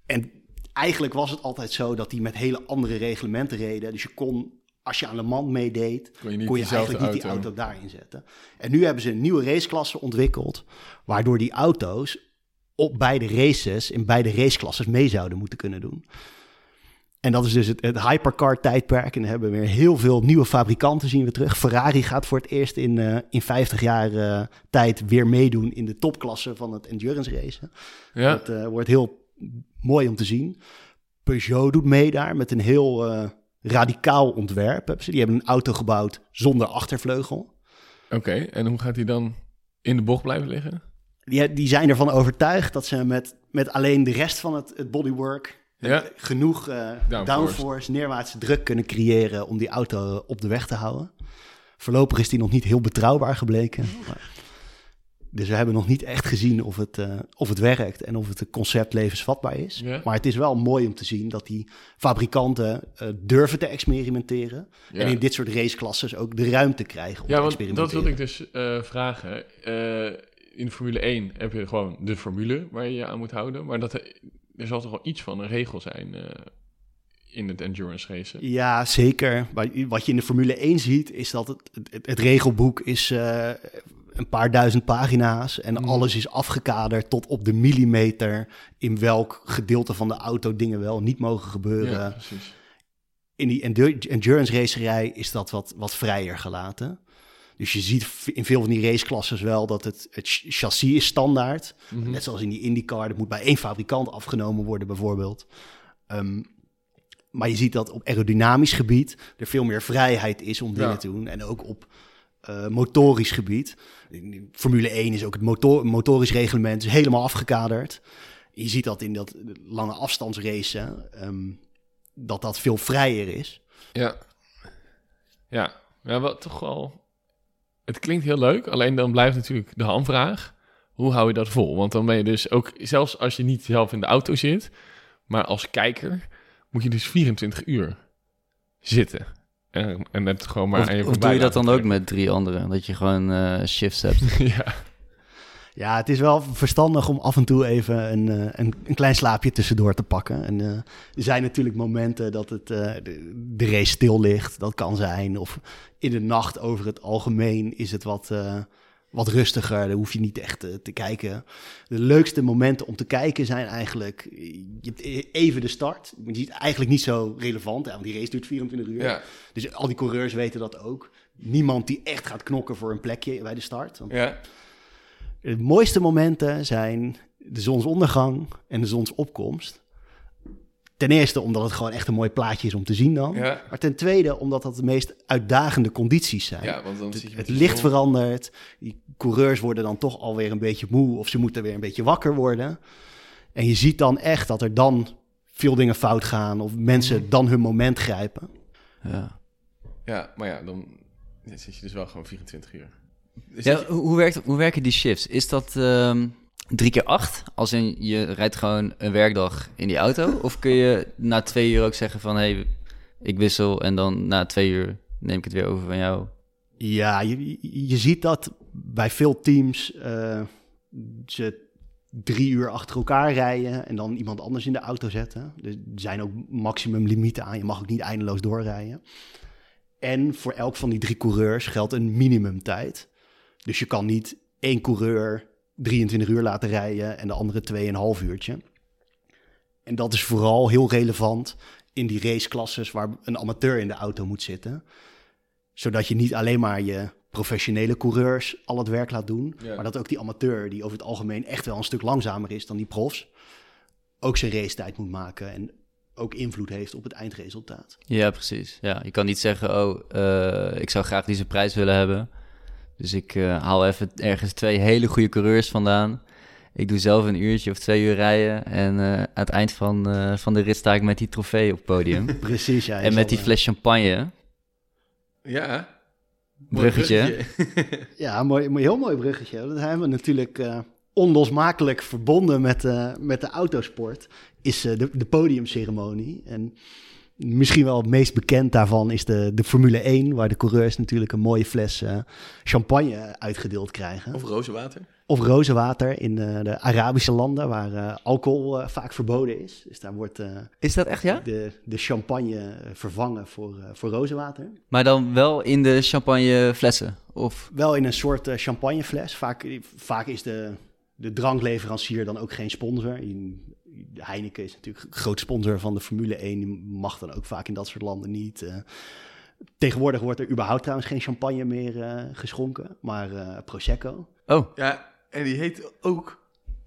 En eigenlijk was het altijd zo dat die met hele andere reglementen reden. Dus je kon... Als je aan Le Mans meedeed, kon je, niet kon je eigenlijk niet die auto, auto daarin zetten. En nu hebben ze een nieuwe raceklasse ontwikkeld... waardoor die auto's op beide races... in beide raceklasses mee zouden moeten kunnen doen. En dat is dus het, het hypercar-tijdperk. En daar hebben we weer heel veel nieuwe fabrikanten zien we terug. Ferrari gaat voor het eerst in, uh, in vijftig jaar uh, tijd weer meedoen in de topklasse van het endurance racen. Ja. Dat uh, wordt heel mooi om te zien. Peugeot doet mee daar met een heel uh, radicaal ontwerp. Die hebben een auto gebouwd zonder achtervleugel. Oké, okay, en hoe gaat die dan in de bocht blijven liggen? Die, die zijn ervan overtuigd dat ze met, met alleen de rest van het, het bodywork... Ja. genoeg uh, downforce. downforce, neerwaartse druk kunnen creëren om die auto op de weg te houden. Voorlopig is die nog niet heel betrouwbaar gebleken. Maar... Dus we hebben nog niet echt gezien of het, uh, of het werkt en of het concept levensvatbaar is. Ja. Maar het is wel mooi om te zien dat die fabrikanten uh, durven te experimenteren. Ja. En in dit soort raceklasses ook de ruimte krijgen om ja, te experimenteren. Ja, want dat wilde ik dus uh, vragen. Uh, in Formule één heb je gewoon de formule waar je je aan moet houden. Maar dat... Er zal toch wel iets van een regel zijn uh, in het endurance racen? Ja, zeker. Wat je in de Formule één ziet, is dat het, het, het regelboek is uh, een paar duizend pagina's. En mm. alles is afgekaderd tot op de millimeter in welk gedeelte van de auto dingen wel niet mogen gebeuren. Ja, precies. In die endur- endurance racerij is dat wat, wat vrijer gelaten. Dus je ziet in veel van die raceklasses wel dat het, het chassis is standaard. Mm-hmm. Net zoals in die IndyCar, dat moet bij één fabrikant afgenomen worden bijvoorbeeld. Um, maar je ziet dat op aerodynamisch gebied er veel meer vrijheid is om dingen ja. te doen. En ook op uh, motorisch gebied. Formule één is ook het motor, motorisch reglement, is helemaal afgekaderd. Je ziet dat in dat lange afstandsracen, um, dat dat veel vrijer is. Ja, ja. ja wel, toch wel... Het klinkt heel leuk, alleen dan blijft natuurlijk de hamvraag. Hoe hou je dat vol? Want dan ben je dus ook, zelfs als je niet zelf in de auto zit, maar als kijker moet je dus vierentwintig uur zitten. En, en net gewoon maar... Of, aan je of doe je dat dan trekken. Ook met drie anderen? Dat je gewoon uh, shifts hebt? ja. ja, het is wel verstandig om af en toe even een, een, een klein slaapje tussendoor te pakken. En, uh, er zijn natuurlijk momenten dat het, uh, de, de race stil ligt, dat kan zijn, of... In de nacht over het algemeen is het wat, uh, wat rustiger. Daar hoef je niet echt uh, te kijken. De leukste momenten om te kijken zijn eigenlijk... Je hebt even de start. Maar die is eigenlijk niet zo relevant. Ja, want die race duurt vierentwintig uur. Ja. Dus al die coureurs weten dat ook. Niemand die echt gaat knokken voor een plekje bij de start. Ja. De mooiste momenten zijn de zonsondergang en de zonsopkomst. Ten eerste omdat het gewoon echt een mooi plaatje is om te zien dan. Ja. Maar ten tweede omdat dat de meest uitdagende condities zijn. Ja, want dan de, zie je het licht zon. verandert. Die coureurs worden dan toch alweer een beetje moe. Of ze moeten weer een beetje wakker worden. En je ziet dan echt dat er dan veel dingen fout gaan. Of mensen mm. dan hun moment grijpen. Ja, ja maar ja, dan zit je dus wel gewoon vierentwintig uur. Dus ja, je... hoe, werkt, hoe werken die shifts? Is dat... Um... Drie keer acht, als in je rijdt gewoon een werkdag in die auto? Of kun je na twee uur ook zeggen van... hé, hey, ik wissel en dan na twee uur neem ik het weer over van jou? Ja, je, je ziet dat bij veel teams... Uh, ze drie uur achter elkaar rijden en dan iemand anders in de auto zetten. Dus er zijn ook maximum limieten aan. Je mag ook niet eindeloos doorrijden. En voor elk van die drie coureurs geldt een minimumtijd. Dus je kan niet één coureur... drieëntwintig uur laten rijden en de andere twee komma vijf uurtje. En dat is vooral heel relevant in die raceklasses waar een amateur in de auto moet zitten. Zodat je niet alleen maar je professionele coureurs al het werk laat doen, ja. maar dat ook die amateur, die over het algemeen echt wel een stuk langzamer is dan die profs, ook zijn racetijd moet maken en ook invloed heeft op het eindresultaat. Ja, precies. Ja, je kan niet zeggen, oh, uh, ik zou graag deze prijs willen hebben. Dus ik uh, haal even ergens twee hele goede coureurs vandaan. Ik doe zelf een uurtje of twee uur rijden. En uh, aan het eind van, uh, van de rit sta ik met die trofee op het podium. Precies, ja. En met die fles champagne. Ja. Bruggetje. bruggetje. ja, mooi, heel mooi bruggetje. Dat hebben we natuurlijk uh, onlosmakelijk verbonden met, uh, met de autosport. Is uh, de, de podiumceremonie. En... Misschien wel het meest bekend daarvan is de, de Formule één... waar de coureurs natuurlijk een mooie fles uh, champagne uitgedeeld krijgen. Of rozenwater. Of rozenwater in uh, de Arabische landen waar uh, alcohol uh, vaak verboden is. Dus daar wordt uh, is dat echt, ja? de, de champagne vervangen voor, uh, voor rozenwater. Maar dan wel in de champagneflessen? Of? Wel in een soort uh, champagnefles. Vaak, vaak is de, de drankleverancier dan ook geen sponsor... In, Heineken is natuurlijk groot sponsor van de Formule één. Die mag dan ook vaak in dat soort landen niet. Uh, tegenwoordig wordt er überhaupt trouwens geen champagne meer uh, geschonken, maar uh, Prosecco. Oh, ja, en die heet ook...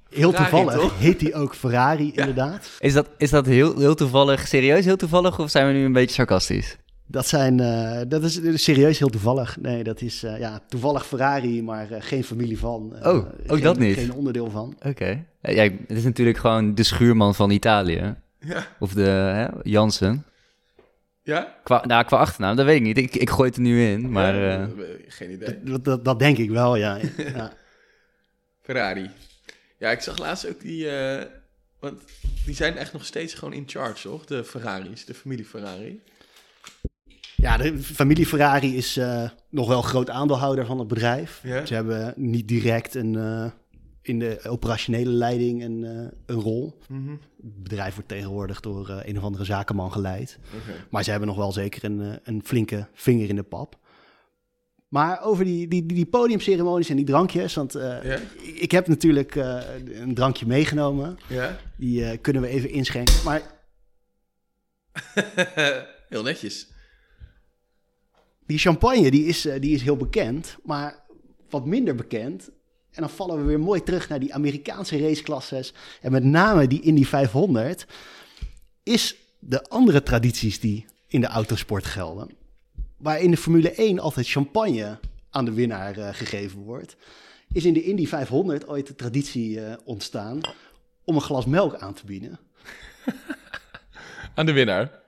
Heel Ferrari, toevallig toch? Heet die ook Ferrari, ja. Inderdaad. Is dat, is dat heel, heel toevallig, serieus heel toevallig, of zijn we nu een beetje sarcastisch? Dat, zijn, uh, dat, is, dat is serieus heel toevallig. Nee, dat is uh, ja, toevallig Ferrari, maar uh, geen familie van. Uh, oh, ook geen, dat niet? Geen onderdeel van. Oké. Okay. Ja, het is natuurlijk gewoon de schuurman van Italië. Ja. Of de hè, Jansen. Ja? Qua, nou, qua achternaam, dat weet ik niet. Ik, ik gooi het er nu in, maar... Ja, uh, geen idee. Dat, dat, dat denk ik wel, ja. Ja. Ferrari. Ja, ik zag laatst ook die... Uh, want die zijn echt nog steeds gewoon in charge, toch? De Ferraris, de familie Ferrari. Ja, de familie Ferrari is uh, nog wel groot aandeelhouder van het bedrijf. Yeah. Ze hebben niet direct een, uh, in de operationele leiding een, uh, een rol. Mm-hmm. Het bedrijf wordt tegenwoordig door uh, een of andere zakenman geleid. Okay. Maar ze hebben nog wel zeker een, een flinke vinger in de pap. Maar over die, die, die podiumceremonies en die drankjes. Want uh, yeah. ik, ik heb natuurlijk uh, een drankje meegenomen. Yeah. Die uh, kunnen we even inschenken. Maar... Heel netjes. Die champagne die is, die is heel bekend, maar wat minder bekend. En dan vallen we weer mooi terug naar die Amerikaanse raceklasses. En met name die Indy vijfhonderd is de andere tradities die in de autosport gelden. Waar in de Formule één altijd champagne aan de winnaar uh, gegeven wordt, is in de Indy vijfhonderd ooit de traditie uh, ontstaan om een glas melk aan te bieden. Aan de winnaar?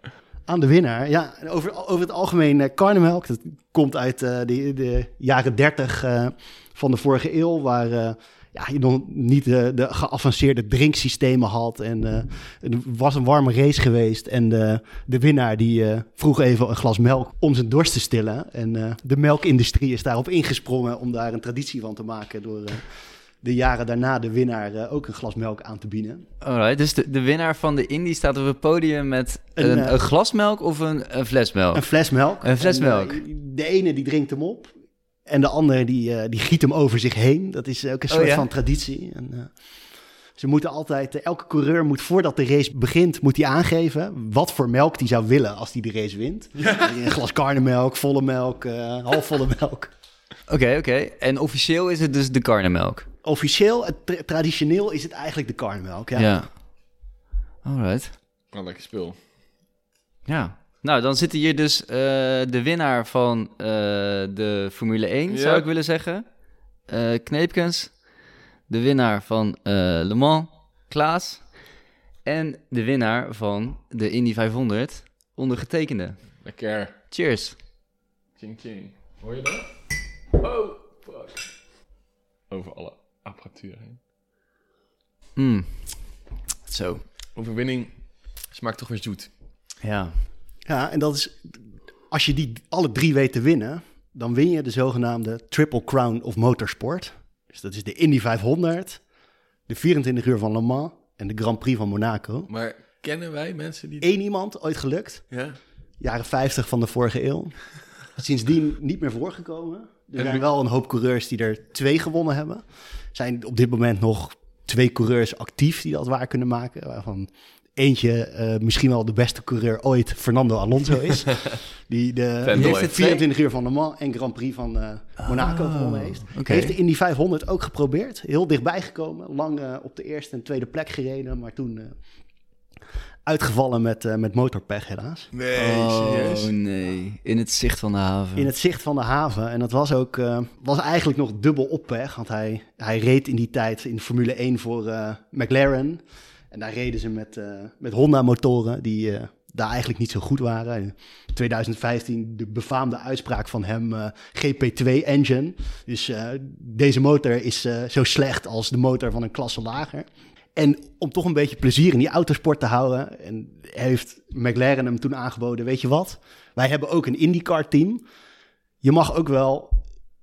Aan de winnaar, ja. Over, over het algemeen uh, karnemelk. Dat komt uit uh, de, de jaren dertig uh, van de vorige eeuw... waar uh, ja, je nog niet uh, de geavanceerde drinksystemen had. En uh, het was een warme race geweest. En uh, de winnaar die uh, vroeg even een glas melk om zijn dorst te stillen. En uh, de melkindustrie is daarop ingesprongen om daar een traditie van te maken... door uh, de jaren daarna de winnaar uh, ook een glas melk aan te bieden. Alright, dus de, de winnaar van de Indy staat op het podium met een, een, uh, een glas melk of een, een fles melk? Een fles melk. Een fles melk. En, uh, de ene die drinkt hem op en de andere die, uh, die giet hem over zich heen. Dat is ook een soort oh, ja? van traditie. En, uh, ze moeten altijd, uh, elke coureur moet voordat de race begint, moet hij aangeven wat voor melk die zou willen als hij de race wint. Ja. Een glas karnemelk, volle melk, uh, halfvolle melk. Oké, okay, oké. Okay. En officieel is het dus de karnemelk? Officieel, tra- traditioneel is het eigenlijk de karnemelk, ja. Ja. Alright. Een lekker spul. Ja. Nou, dan zitten hier dus uh, de winnaar van uh, de Formule één, ja. zou ik willen zeggen. Uh, Kneepkens. De winnaar van uh, Le Mans, Klaas. En de winnaar van de Indy vijfhonderd, ondergetekende. Lekker. Cheers. Ching, ching. Hoor je dat? Oh, fuck. Over alle apparatuur heen. Mm. Zo. Overwinning smaakt toch weer zoet. Ja. Ja, en dat is... Als je die alle drie weet te winnen... dan win je de zogenaamde Triple Crown of Motorsport. Dus dat is de Indy vijfhonderd... de vierentwintig uur van Le Mans... en de Grand Prix van Monaco. Maar kennen wij mensen die... Eén iemand, ooit gelukt. Ja. Jaren vijftig van de vorige eeuw. Sindsdien niet meer voorgekomen... Er zijn wel een hoop coureurs die er twee gewonnen hebben. Er zijn op dit moment nog twee coureurs actief die dat waar kunnen maken. Waarvan eentje uh, misschien wel de beste coureur ooit, Fernando Alonso, is. Die de die heeft vierentwintig uur van Le Mans en Grand Prix van uh, Monaco oh, gewonnen heeft. Okay. Heeft in die vijfhonderd ook geprobeerd. Heel dichtbij gekomen. Lang uh, op de eerste en tweede plek gereden. Maar toen uh, uitgevallen met, uh, met motorpech, helaas. Nee, oh, nee. In het zicht van de haven. In het zicht van de haven. En dat was ook uh, was eigenlijk nog dubbel op pech. Want hij, hij reed in die tijd in Formule één voor uh, McLaren. En daar reden ze met, uh, met Honda-motoren die uh, daar eigenlijk niet zo goed waren. In tweeduizend vijftien de befaamde uitspraak van hem, uh, G P twee engine. Dus uh, deze motor is uh, zo slecht als de motor van een klasse lager. En om toch een beetje plezier in die autosport te houden... en heeft McLaren hem toen aangeboden... weet je wat, wij hebben ook een IndyCar-team. Je mag ook wel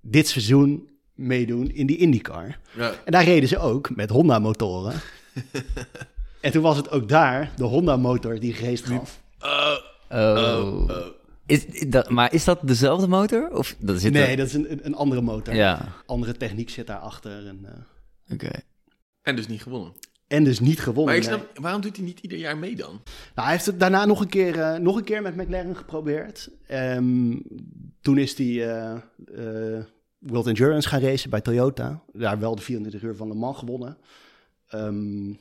dit seizoen meedoen in die IndyCar. Ja. En daar reden ze ook met Honda-motoren. En toen was het ook daar de Honda-motor die geest gaf. Oh, oh. oh. Is, dat, maar is dat dezelfde motor? Of, dat zit nee, er... dat is een, een andere motor. Ja. Andere techniek zit daarachter. En, uh... Oké. Okay. En dus niet gewonnen. En dus niet gewonnen. Maar ik snap, nee. Waarom doet hij niet ieder jaar mee dan? Nou, hij heeft het daarna nog een keer, uh, nog een keer met McLaren geprobeerd. Um, toen is hij uh, uh, World Endurance gaan racen bij Toyota. Daar wel de vierentwintig uur van Le Mans gewonnen. Um,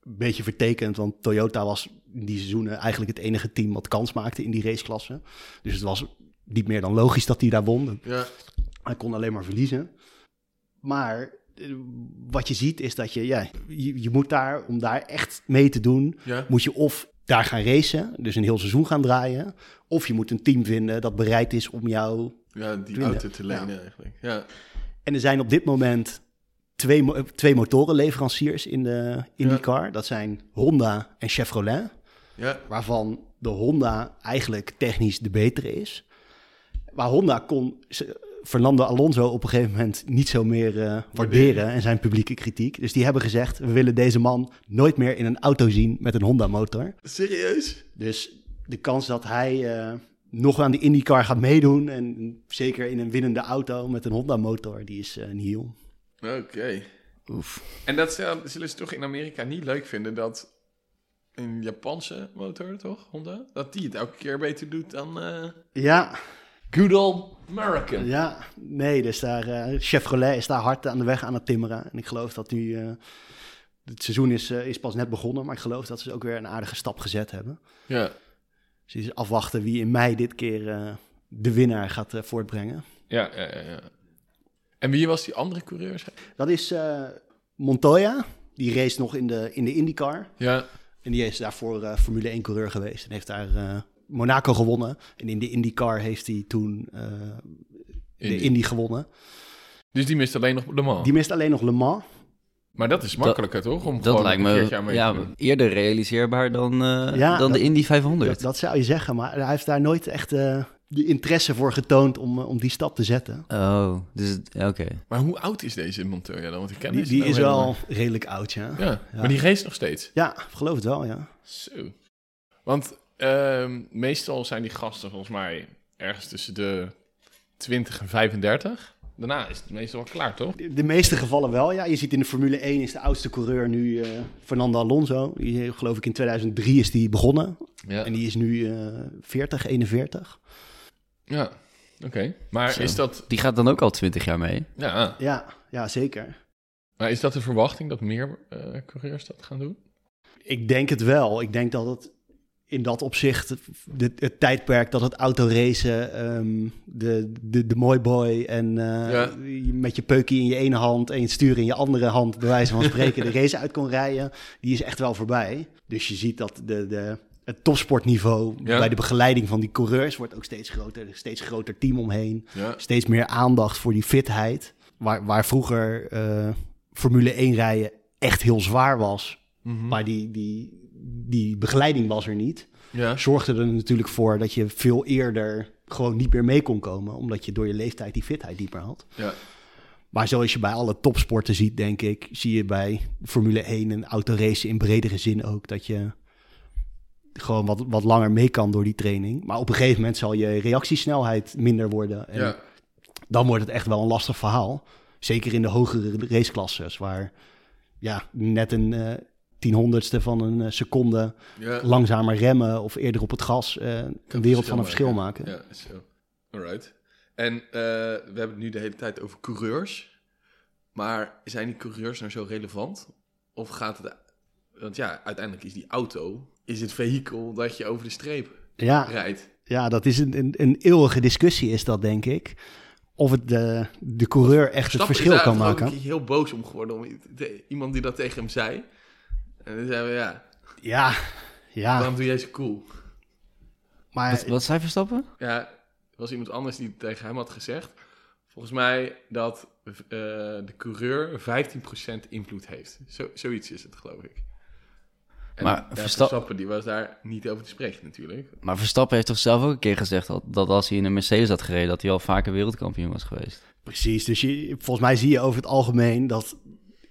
een beetje vertekend, want Toyota was in die seizoenen eigenlijk het enige team wat kans maakte in die raceklasse. Dus het was niet meer dan logisch dat hij daar won. Ja. Hij kon alleen maar verliezen. Maar wat je ziet is dat je, ja, je, je moet daar, om daar echt mee te doen, ja. moet je of daar gaan racen, dus een heel seizoen gaan draaien, of je moet een team vinden dat bereid is om jou ja, die auto te, te lenen ja. eigenlijk. Ja. En er zijn op dit moment twee, twee motorenleveranciers in de IndyCar. Ja. Dat zijn Honda en Chevrolet, ja. waarvan de Honda eigenlijk technisch de betere is. Waar Honda kon Ze, Fernando Alonso op een gegeven moment niet zo meer uh, waarderen en zijn publieke kritiek. Dus die hebben gezegd, we willen deze man nooit meer in een auto zien met een Honda-motor. Serieus? Dus de kans dat hij uh, nog aan de IndyCar gaat meedoen en zeker in een winnende auto met een Honda-motor, die is uh, nihil. Oké. Okay. Oef. En dat uh, zullen ze toch in Amerika niet leuk vinden dat een Japanse motor, toch, Honda, dat die het elke keer beter doet dan Uh... ja. Good old American. Ja, nee, dus daar uh, Chevrolet is daar hard aan de weg aan het timmeren. En ik geloof dat nu Uh, het seizoen is, uh, is pas net begonnen, maar ik geloof dat ze ook weer een aardige stap gezet hebben. Ja. Dus is afwachten wie in mei dit keer uh, de winnaar gaat uh, voortbrengen. Ja, ja, ja, ja. En wie was die andere coureur? Dat is uh, Montoya. Die race nog in de, in de IndyCar. Ja. En die is daarvoor uh, Formule één coureur geweest en heeft daar Uh, Monaco gewonnen. En in de IndyCar heeft hij toen uh, Indy. de Indy gewonnen. Dus die mist alleen nog Le Mans? Die mist alleen nog Le Mans. Maar dat is makkelijker, dat, toch? Om dat lijkt me mee ja, eerder realiseerbaar dan, uh, ja, dan dat, de Indy vijfhonderd. Dat, dat zou je zeggen, maar hij heeft daar nooit echt uh, de interesse voor getoond om, uh, om die stap te zetten. Oh, dus oké. Okay. Maar hoe oud is deze Montoya dan? Want ik ken die die nou is helemaal wel redelijk oud, ja. Ja, ja. Maar die race nog steeds? Ja, geloof het wel, ja. Zo. Want Uh, meestal zijn die gasten volgens mij ergens tussen de twintig en vijfendertig. Daarna is het meestal wel klaar, toch? De, de meeste gevallen wel, ja. Je ziet in de Formule één is de oudste coureur nu uh, Fernando Alonso. Die, geloof ik in tweeduizend drie is die begonnen. Ja. En die is nu uh, veertig, eenenveertig. Ja, oké. Okay. Maar Zo. is dat... Die gaat dan ook al twintig jaar mee? Ja, ja, ja zeker. Maar is dat de verwachting dat meer uh, coureurs dat gaan doen? Ik denk het wel. Ik denk dat het in dat opzicht de, het tijdperk dat het autoracen, um, de, de, de mooi boy en uh, ja. met je peukie in je ene hand en je stuur in je andere hand, bij wijze van spreken, de race uit kon rijden, die is echt wel voorbij. Dus je ziet dat de, de, het topsportniveau ja. bij de begeleiding van die coureurs wordt ook steeds groter, steeds groter team omheen, ja. steeds meer aandacht voor die fitheid. Waar, waar vroeger uh, Formule één rijden echt heel zwaar was, mm-hmm. maar die... die Die begeleiding was er niet. Ja. Zorgde er natuurlijk voor dat je veel eerder gewoon niet meer mee kon komen, omdat je door je leeftijd die fitheid dieper had. Ja. Maar zoals je bij alle topsporten ziet, denk ik, zie je bij Formule één en autoracen in bredere zin ook dat je gewoon wat, wat langer mee kan door die training. Maar op een gegeven moment zal je reactiesnelheid minder worden. En ja. dan wordt het echt wel een lastig verhaal. Zeker in de hogere raceklasses, waar ja, net een Uh, tienhonderdste van een seconde ja. langzamer remmen of eerder op het gas uh, een wereld van een verschil maken. Ja, zo. Alright. En uh, we hebben het nu de hele tijd over coureurs. Maar zijn die coureurs nou zo relevant? Of gaat het... Want ja, uiteindelijk is die auto is het vehikel dat je over de streep ja. rijdt. Ja, dat is een, een, een eeuwige discussie is dat, denk ik. Of het de, de coureur echt Verstappen het verschil kan maken. Ik ben heel boos om geworden. Om, de, iemand die dat tegen hem zei. En dan zijn we, ja. Ja, ja. Dan doe jij ze cool. Maar wat, wat zei Verstappen? Ja, er was iemand anders die tegen hem had gezegd. Volgens mij dat uh, de coureur vijftien procent invloed heeft. Zo, zoiets is het, geloof ik. En maar ja, Versta- Verstappen die was daar niet over te spreken natuurlijk. Maar Verstappen heeft toch zelf ook een keer gezegd dat, dat als hij in een Mercedes had gereden, dat hij al vaker wereldkampioen was geweest. Precies, dus je, volgens mij zie je over het algemeen dat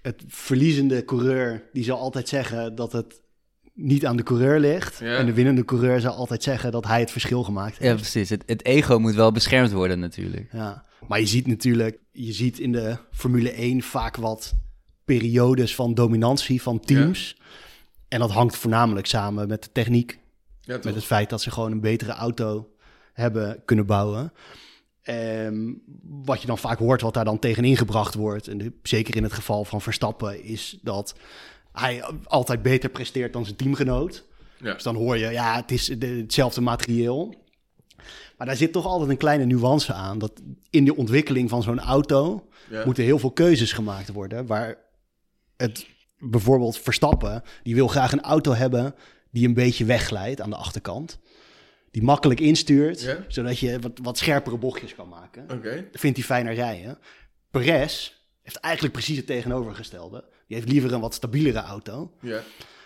het verliezende coureur, die zal altijd zeggen dat het niet aan de coureur ligt. Ja. En de winnende coureur zal altijd zeggen dat hij het verschil gemaakt heeft. Ja, precies. Het, het ego moet wel beschermd worden natuurlijk. Ja, maar je ziet natuurlijk, je ziet in de Formule één vaak wat periodes van dominantie van teams. Ja. En dat hangt voornamelijk samen met de techniek. Ja, met het feit dat ze gewoon een betere auto hebben kunnen bouwen. Um, wat je dan vaak hoort, wat daar dan tegen ingebracht wordt. En de, zeker in het geval van Verstappen is dat hij altijd beter presteert dan zijn teamgenoot. Ja. Dus dan hoor je, ja, het is de, hetzelfde materieel. Maar daar zit toch altijd een kleine nuance aan. Dat in de ontwikkeling van zo'n auto ja. moeten heel veel keuzes gemaakt worden. Waar het bijvoorbeeld Verstappen, die wil graag een auto hebben die een beetje wegglijdt aan de achterkant. Die makkelijk instuurt, yeah. zodat je wat, wat scherpere bochtjes kan maken. Okay. Dat vindt hij fijner rijden. Perez heeft eigenlijk precies het tegenovergestelde. Die heeft liever een wat stabielere auto. Yeah.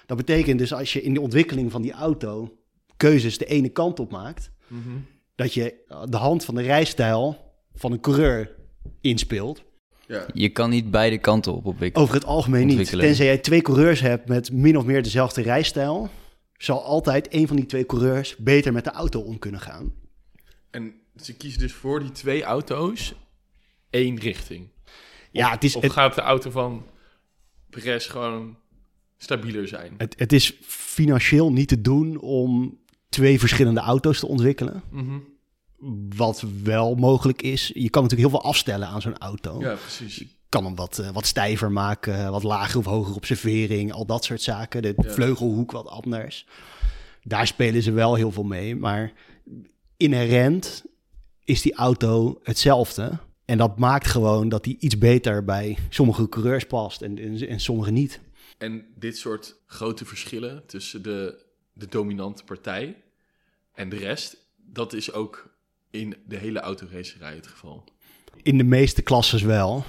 Dat betekent dus als je in de ontwikkeling van die auto keuzes de ene kant op maakt, mm-hmm. dat je de hand van de rijstijl van een coureur inspeelt. Yeah. Je kan niet beide kanten op ontwikkelen. Over het algemeen niet. Tenzij jij twee coureurs hebt met min of meer dezelfde rijstijl, zal altijd een van die twee coureurs beter met de auto om kunnen gaan. En ze kiezen dus voor die twee auto's één richting. Ja, of, het is, of het, gaat de auto van Perez gewoon stabieler zijn? Het, het is financieel niet te doen om twee verschillende auto's te ontwikkelen. Mm-hmm. Wat wel mogelijk is, je kan natuurlijk heel veel afstellen aan zo'n auto. Ja, precies. Kan hem wat, uh, wat stijver maken, wat lager of hoger op servering, al dat soort zaken. De ja. vleugelhoek wat anders. Daar spelen ze wel heel veel mee, maar inherent is die auto hetzelfde. En dat maakt gewoon dat die iets beter bij sommige coureurs past en, en, en sommige niet. En dit soort grote verschillen tussen de, de dominante partij en de rest, dat is ook in de hele autoracerij het geval? In de meeste klasses wel.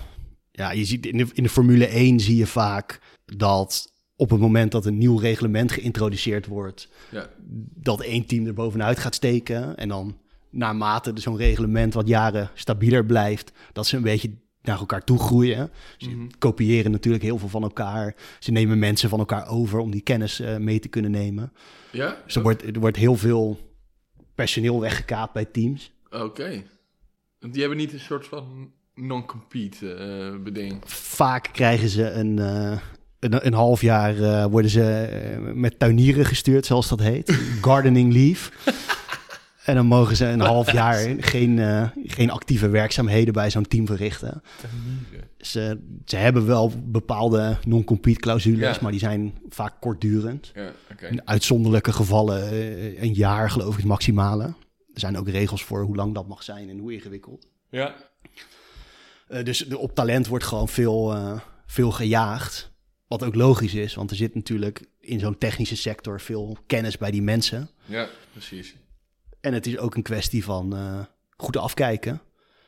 Ja, je ziet in de, in de Formule één zie je vaak dat op het moment dat een nieuw reglement geïntroduceerd wordt, ja. dat één team er bovenuit gaat steken. En dan naarmate zo'n reglement wat jaren stabieler blijft, dat ze een beetje naar elkaar toe groeien. Ze mm-hmm. kopiëren natuurlijk heel veel van elkaar. Ze nemen mensen van elkaar over om die kennis uh, mee te kunnen nemen. Ja? Dus er wordt, er wordt heel veel personeel weggekaapt bij teams. Oké. Okay. Die hebben niet een soort van non-compete uh, beding. Vaak krijgen ze een, uh, een, een half jaar uh, worden ze uh, met tuinieren gestuurd, zoals dat heet. Gardening leave. En dan mogen ze een half jaar geen, uh, geen actieve werkzaamheden bij zo'n team verrichten. Ze, ze hebben wel bepaalde non-compete clausules, ja. maar die zijn vaak kortdurend. Ja, okay. In uitzonderlijke gevallen uh, een jaar, geloof ik, het maximale. Er zijn ook regels voor hoe lang dat mag zijn en hoe ingewikkeld. Ja. Uh, dus de, op talent wordt gewoon veel, uh, veel gejaagd. Wat ook logisch is, want er zit natuurlijk in zo'n technische sector veel kennis bij die mensen. Ja, precies. En het is ook een kwestie van uh, goed afkijken.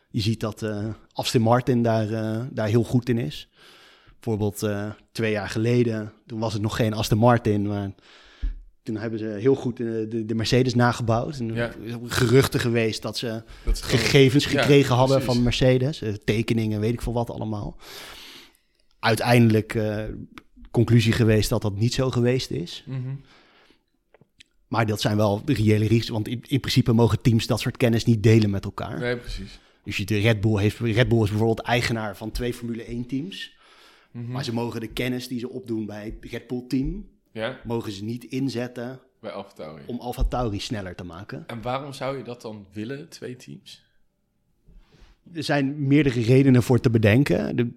Je ziet dat uh, Aston Martin daar, uh, daar heel goed in is. Bijvoorbeeld uh, twee jaar geleden, toen was het nog geen Aston Martin, maar toen hebben ze heel goed de, de Mercedes nagebouwd. En ja. geruchten geweest dat ze dat gegevens gewoon, gekregen ja, hadden precies. van Mercedes. Tekeningen, weet ik veel wat allemaal. Uiteindelijk uh, conclusie geweest dat dat niet zo geweest is. Mm-hmm. Maar dat zijn wel de reële risico's. Want in, in principe mogen teams dat soort kennis niet delen met elkaar. Nee, precies. Dus je, de Red Bull, heeft, Red Bull is bijvoorbeeld eigenaar van twee Formule één teams. Mm-hmm. Maar ze mogen de kennis die ze opdoen bij het Red Bull team, ja? mogen ze niet inzetten bij Alfa Tauri. Om Alfa Tauri sneller te maken. En waarom zou je dat dan willen, twee teams? Er zijn meerdere redenen voor te bedenken. De,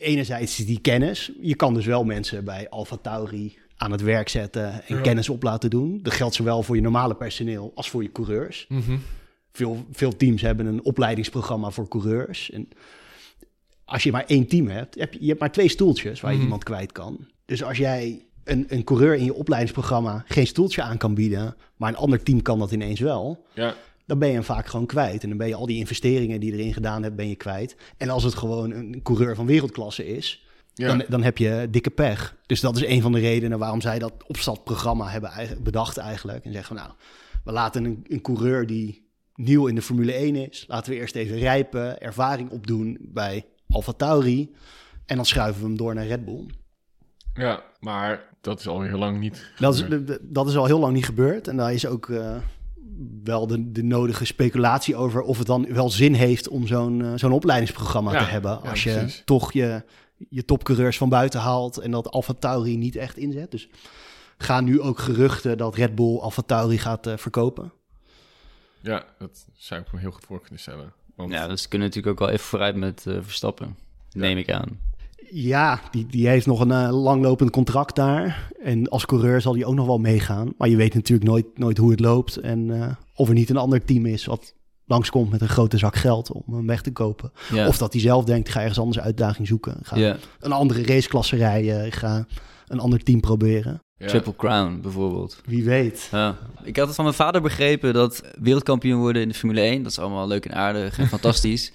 enerzijds is die kennis. Je kan dus wel mensen bij Alfa Tauri aan het werk zetten en ja. kennis op laten doen. Dat geldt zowel voor je normale personeel als voor je coureurs. Mm-hmm. Veel, veel teams hebben een opleidingsprogramma voor coureurs. En als je maar één team hebt, heb je, je hebt maar twee stoeltjes waar je mm-hmm. iemand kwijt kan. Dus als jij een, een coureur in je opleidingsprogramma geen stoeltje aan kan bieden, maar een ander team kan dat ineens wel, ja. dan ben je hem vaak gewoon kwijt. En dan ben je al die investeringen die je erin gedaan hebt, ben je kwijt. En als het gewoon een coureur van wereldklasse is, ja. Dan, dan heb je dikke pech. Dus dat is een van de redenen waarom zij dat opstartprogramma hebben bedacht eigenlijk. En zeggen van nou, we laten een, een coureur die nieuw in de Formule één is, laten we eerst even rijpen, ervaring opdoen bij Alfa Tauri. En dan schuiven we hem door naar Red Bull. Ja, maar dat is al heel lang niet dat is, dat is al heel lang niet gebeurd. En daar is ook uh, wel de, de nodige speculatie over of het dan wel zin heeft om zo'n, uh, zo'n opleidingsprogramma ja, te hebben. Als ja, je toch je je topcoureurs van buiten haalt en dat Alfa Tauri niet echt inzet. Dus gaan nu ook geruchten dat Red Bull Alfa Tauri gaat uh, verkopen? Ja, dat zou ik me heel goed voor kunnen stellen. Want... Ja, dus ze kunnen natuurlijk ook wel even vooruit met uh, Verstappen, ja. neem ik aan. Ja, die, die heeft nog een uh, langlopend contract daar. En als coureur zal die ook nog wel meegaan. Maar je weet natuurlijk nooit, nooit hoe het loopt. En uh, of er niet een ander team is wat langskomt met een grote zak geld om hem weg te kopen. Ja. Of dat hij zelf denkt, ga ergens anders uitdaging zoeken. Ga ja. een andere raceklasse rijden. Ga een ander team proberen. Ja. Triple Crown bijvoorbeeld. Wie weet. Ja. Ik had het van mijn vader begrepen dat wereldkampioen worden in de Formule één... dat is allemaal leuk en aardig en fantastisch.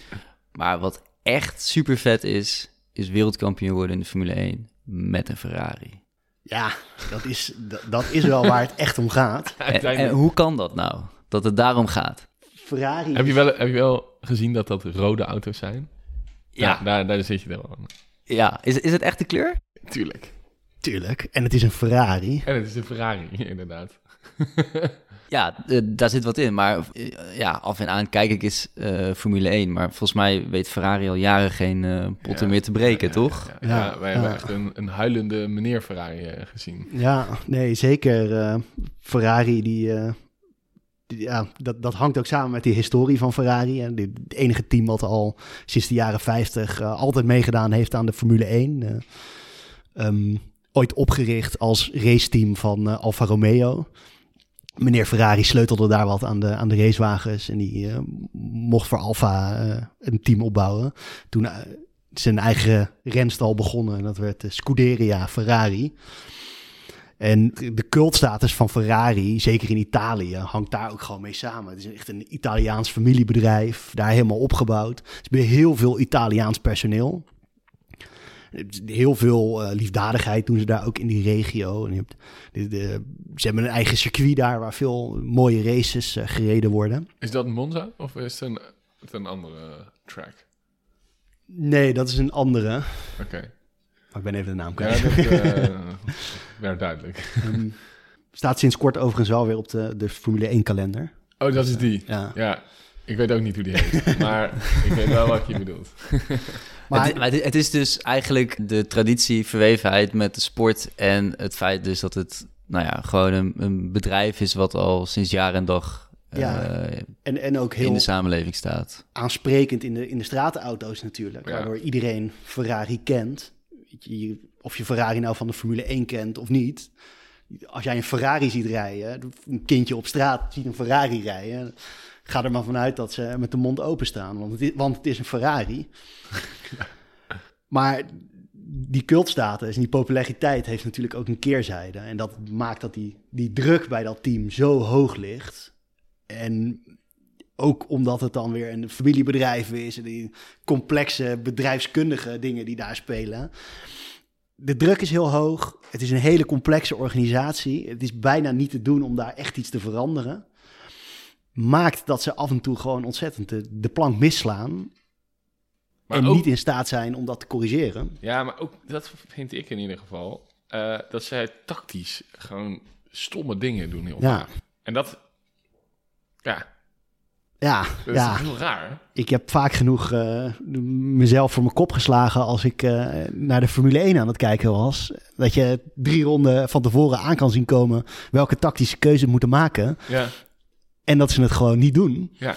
Maar wat echt super vet is... is wereldkampioen worden in de Formule één met een Ferrari. Ja, dat is, dat, dat is wel waar het echt om gaat. En, en hoe kan dat nou? Dat het daarom gaat? Ferrari... Heb je wel, heb je wel gezien dat dat rode auto's zijn? Ja. Nou, daar, daar zit je wel aan. Ja, is, is het echt de kleur? Tuurlijk. Tuurlijk, en het is een Ferrari. En het is een Ferrari, inderdaad. Ja, daar zit wat in. Maar ja, af en aan kijk ik eens uh, Formule één. Maar volgens mij weet Ferrari al jaren geen uh, potten ja, meer te breken, ja, toch? Ja, ja, ja, ja, wij ja. hebben echt een, een huilende meneer Ferrari uh, gezien. Ja, nee, zeker. Uh, Ferrari, die, uh, die, ja, dat, dat hangt ook samen met die historie van Ferrari. En het enige team wat al sinds de jaren vijftig uh, altijd meegedaan heeft aan de Formule één. Uh, um, ooit opgericht als raceteam van uh, Alfa Romeo. Meneer Ferrari sleutelde daar wat aan de, aan de racewagens en die uh, mocht voor Alfa uh, een team opbouwen. Toen uh, zijn eigen renstal begonnen en dat werd de Scuderia Ferrari. En de cultstatus van Ferrari, zeker in Italië, hangt daar ook gewoon mee samen. Het is echt een Italiaans familiebedrijf, daar helemaal opgebouwd. Er is weer heel veel Italiaans personeel. Heel veel uh, liefdadigheid doen ze daar ook in die regio. En je hebt de, de, ze hebben een eigen circuit daar waar veel mooie races uh, gereden worden. Is dat Monza of is het een, het een andere track? Nee, dat is een andere. Oké. Okay. Maar ik ben even de naam kwijt. Ja, dat uh, werd duidelijk. Um, staat sinds kort overigens wel weer op de, de Formule één kalender. Oh, dat is die. Ja. ja. Ik weet ook niet hoe die heet, maar ik weet wel wat je bedoelt. Maar het, maar het is dus eigenlijk de traditie, verwevenheid met de sport... en het feit dus dat het nou ja, gewoon een, een bedrijf is... wat al sinds jaar en dag ja, uh, en, en ook heel in de samenleving staat. Aansprekend in de, in de straatauto's natuurlijk, ja. waardoor iedereen Ferrari kent. Of je Ferrari nou van de Formule één kent of niet... Als jij een Ferrari ziet rijden, een kindje op straat ziet een Ferrari rijden... ga er maar vanuit dat ze met de mond open staan, want het is, want het is een Ferrari. Ja. Maar die cultstatus en die populariteit heeft natuurlijk ook een keerzijde. En dat maakt dat die, die druk bij dat team zo hoog ligt. En ook omdat het dan weer een familiebedrijf is... en die complexe bedrijfskundige dingen die daar spelen... De druk is heel hoog. Het is een hele complexe organisatie. Het is bijna niet te doen om daar echt iets te veranderen. Maakt dat ze af en toe gewoon ontzettend de, de plank misslaan. Maar en ook, niet in staat zijn om dat te corrigeren. Ja, maar ook dat vind ik in ieder geval. Uh, dat zij tactisch gewoon stomme dingen doen. Heel ja. En dat... Ja... Ja, dat is ja. heel raar. Ik heb vaak genoeg uh, mezelf voor mijn kop geslagen als ik uh, naar de Formule één aan het kijken was. Dat je drie ronden van tevoren aan kan zien komen welke tactische keuze moeten maken. Ja. En dat ze het gewoon niet doen. Ja.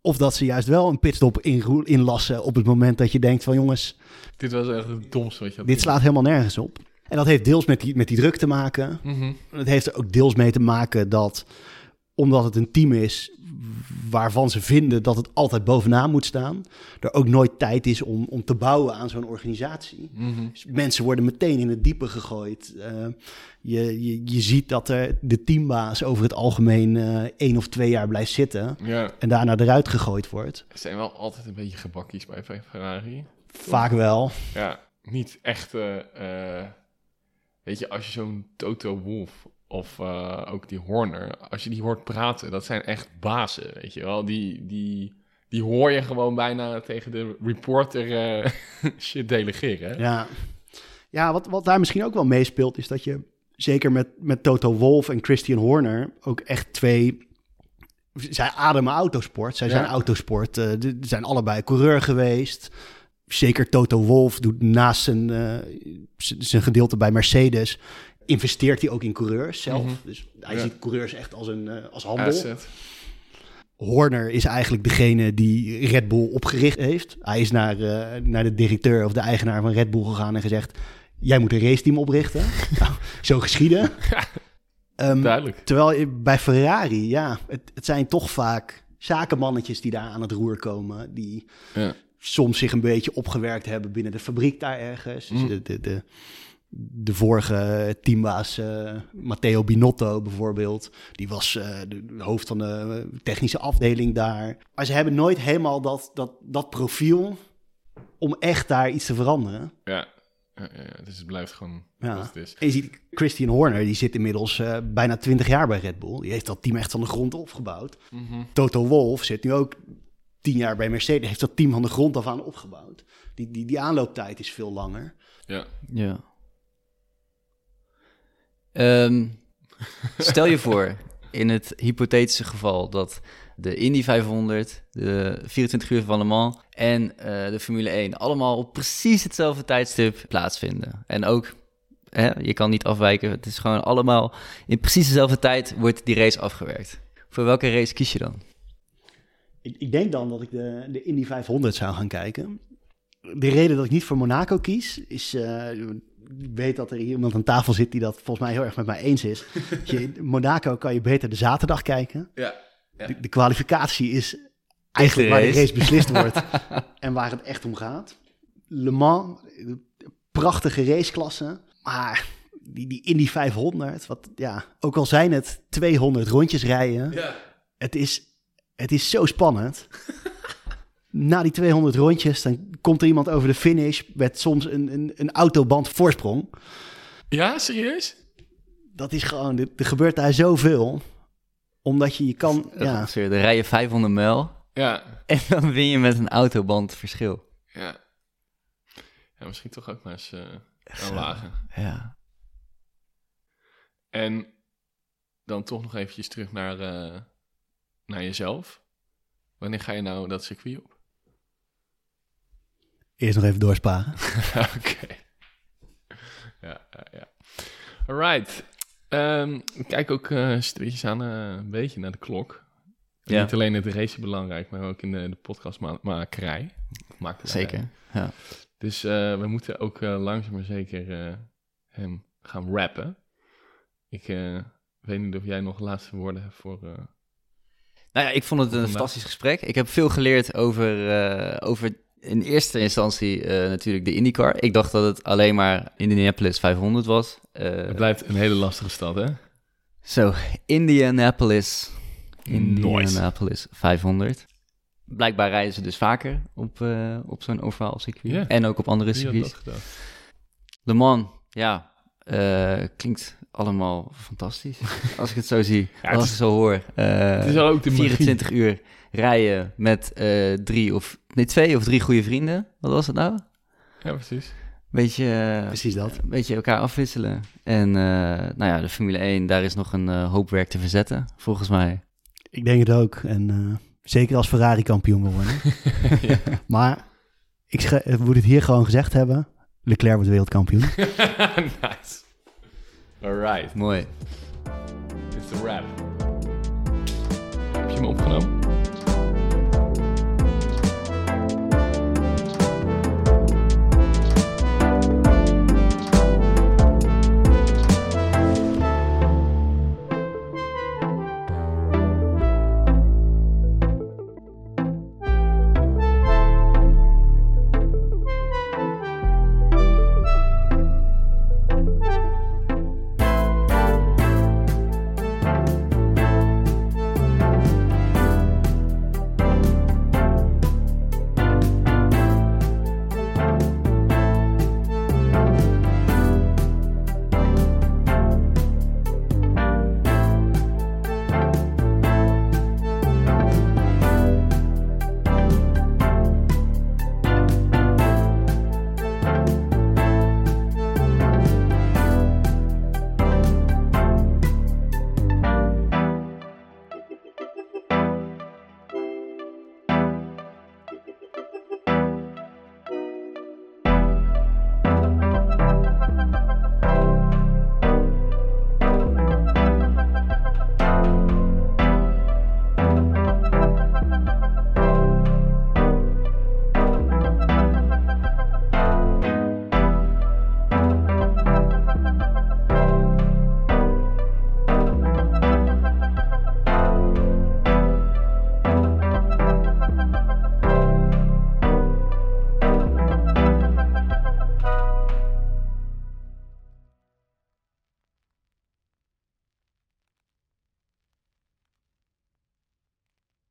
Of dat ze juist wel een pitstop in, inlassen op het moment dat je denkt van jongens... Dit was echt het domste wat je had. Dit slaat helemaal nergens op. En dat heeft deels met die, met die druk te maken. Mm-hmm. Het heeft er ook deels mee te maken dat... omdat het een team is waarvan ze vinden dat het altijd bovenaan moet staan... er ook nooit tijd is om, om te bouwen aan zo'n organisatie. Mm-hmm. Dus mensen worden meteen in het diepe gegooid. Uh, je, je, je ziet dat er de teambaas over het algemeen uh, één of twee jaar blijft zitten... Ja. En daarna eruit gegooid wordt. Er zijn wel altijd een beetje gebakjes bij Ferrari. Vaak wel. Ja, niet echt... Uh, uh, weet je, als je zo'n Toto Wolff... Of uh, ook die Horner. Als je die hoort praten, dat zijn echt bazen, weet je wel. Die, die, die hoor je gewoon bijna tegen de reporter uh, shit delegeren. Ja, ja wat, wat daar misschien ook wel meespeelt... is dat je zeker met, met Toto Wolff en Christian Horner... ook echt twee... Zij ademen autosport. Zij ja. zijn autosport. Ze uh, zijn allebei coureur geweest... zeker Toto Wolff doet naast zijn, uh, zijn gedeelte bij Mercedes, investeert hij ook in coureurs zelf. Mm-hmm. Dus hij ja. ziet coureurs echt als een uh, als handel. Asset. Horner is eigenlijk degene die Red Bull opgericht heeft. Hij is naar, uh, naar de directeur of de eigenaar van Red Bull gegaan en gezegd: jij moet een raceteam oprichten. Nou, zo geschieden. Um, Duidelijk. Terwijl bij Ferrari, ja, het, het zijn toch vaak zakenmannetjes die daar aan het roer komen. Die ja. soms zich een beetje opgewerkt hebben binnen de fabriek daar ergens. Mm. Dus de, de, de, de vorige teambaas, uh, Matteo Binotto bijvoorbeeld, die was uh, de, de hoofd van de technische afdeling daar. Maar ze hebben nooit helemaal dat, dat, dat profiel om echt daar iets te veranderen. Ja. Ja, dus het blijft gewoon ja. wat het is. En je ziet Christian Horner, die zit inmiddels uh, bijna twintig jaar bij Red Bull. Die heeft dat team echt van de grond opgebouwd. Mm-hmm. Toto Wolff zit nu ook tien jaar bij Mercedes. Heeft dat team van de grond af aan opgebouwd. Die, die, die aanlooptijd is veel langer. Ja. ja. Um, stel je voor, in het hypothetische geval dat de Indy vijfhonderd, de vierentwintig uur van Le Mans en uh, de Formule één allemaal op precies hetzelfde tijdstip plaatsvinden. En ook, hè, je kan niet afwijken, het is gewoon allemaal in precies dezelfde tijd wordt die race afgewerkt. Voor welke race kies je dan? Ik, ik denk dan dat ik de, de Indy vijfhonderd zou gaan kijken. De reden dat ik niet voor Monaco kies is... Uh, Ik weet dat er hier iemand aan tafel zit die dat volgens mij heel erg met mij eens is. Je, Monaco kan je beter de zaterdag kijken. Ja, ja. De, de kwalificatie is eigenlijk waar de race beslist wordt en waar het echt om gaat. Le Mans, prachtige raceklasse. Maar die, die Indy vijfhonderd, wat, ja, ook al zijn het tweehonderd rondjes rijden, ja. het, is, het is zo spannend. Na die tweehonderd rondjes, dan komt er iemand over de finish met soms een, een, een autoband voorsprong. Ja, serieus? Dat is gewoon, er gebeurt daar zoveel. Omdat je je kan... Ja. Sorry, dan rij je vijfhonderd mijl. Ja. En dan win je met een autoband verschil. Ja. Ja, misschien toch ook maar eens uh, een lager. Ja. En dan toch nog eventjes terug naar, uh, naar jezelf. Wanneer ga je nou dat circuit op? Eerst nog even doorsparen. Oké. Okay. Ja, ja, ja. All right. Um, ik kijk ook uh, stilletjes aan uh, een beetje naar de klok. Ja. Niet alleen het race belangrijk, maar ook in de, de podcastmakerij. Ma- zeker, ja. Dus uh, we moeten ook uh, langzaam maar zeker uh, hem gaan rappen. Ik uh, weet niet of jij nog laatste woorden hebt voor... Uh, Nou ja, ik vond het een fantastisch gesprek. Ik heb veel geleerd over, uh, over in eerste instantie uh, natuurlijk de IndyCar. Ik dacht dat het alleen maar Indianapolis vijfhonderd was. Uh, het blijft een hele lastige stad, hè? Zo, so, Indianapolis. Indianapolis vijfhonderd. Blijkbaar rijden ze dus vaker op, uh, op zo'n ovaal circuit. Yeah. En ook op andere circuits. Le Mans, ja, uh, klinkt... allemaal fantastisch, als ik het zo zie, ja, als ik het zo hoor. Uh, het is ook de vierentwintig magie. Uur rijden met uh, drie of nee, twee of drie goede vrienden. Wat was dat nou? Ja, precies. Beetje, uh, precies dat. Een beetje elkaar afwisselen. En uh, nou ja, de Formule één, daar is nog een uh, hoop werk te verzetten, volgens mij. Ik denk het ook. En uh, zeker als Ferrari kampioen wil worden. Ja. Maar ik scha- moet het hier gewoon gezegd hebben. Leclerc wordt wereldkampioen. Nice. Alright. Mooi. It's a wrap. Heb je me opgenomen?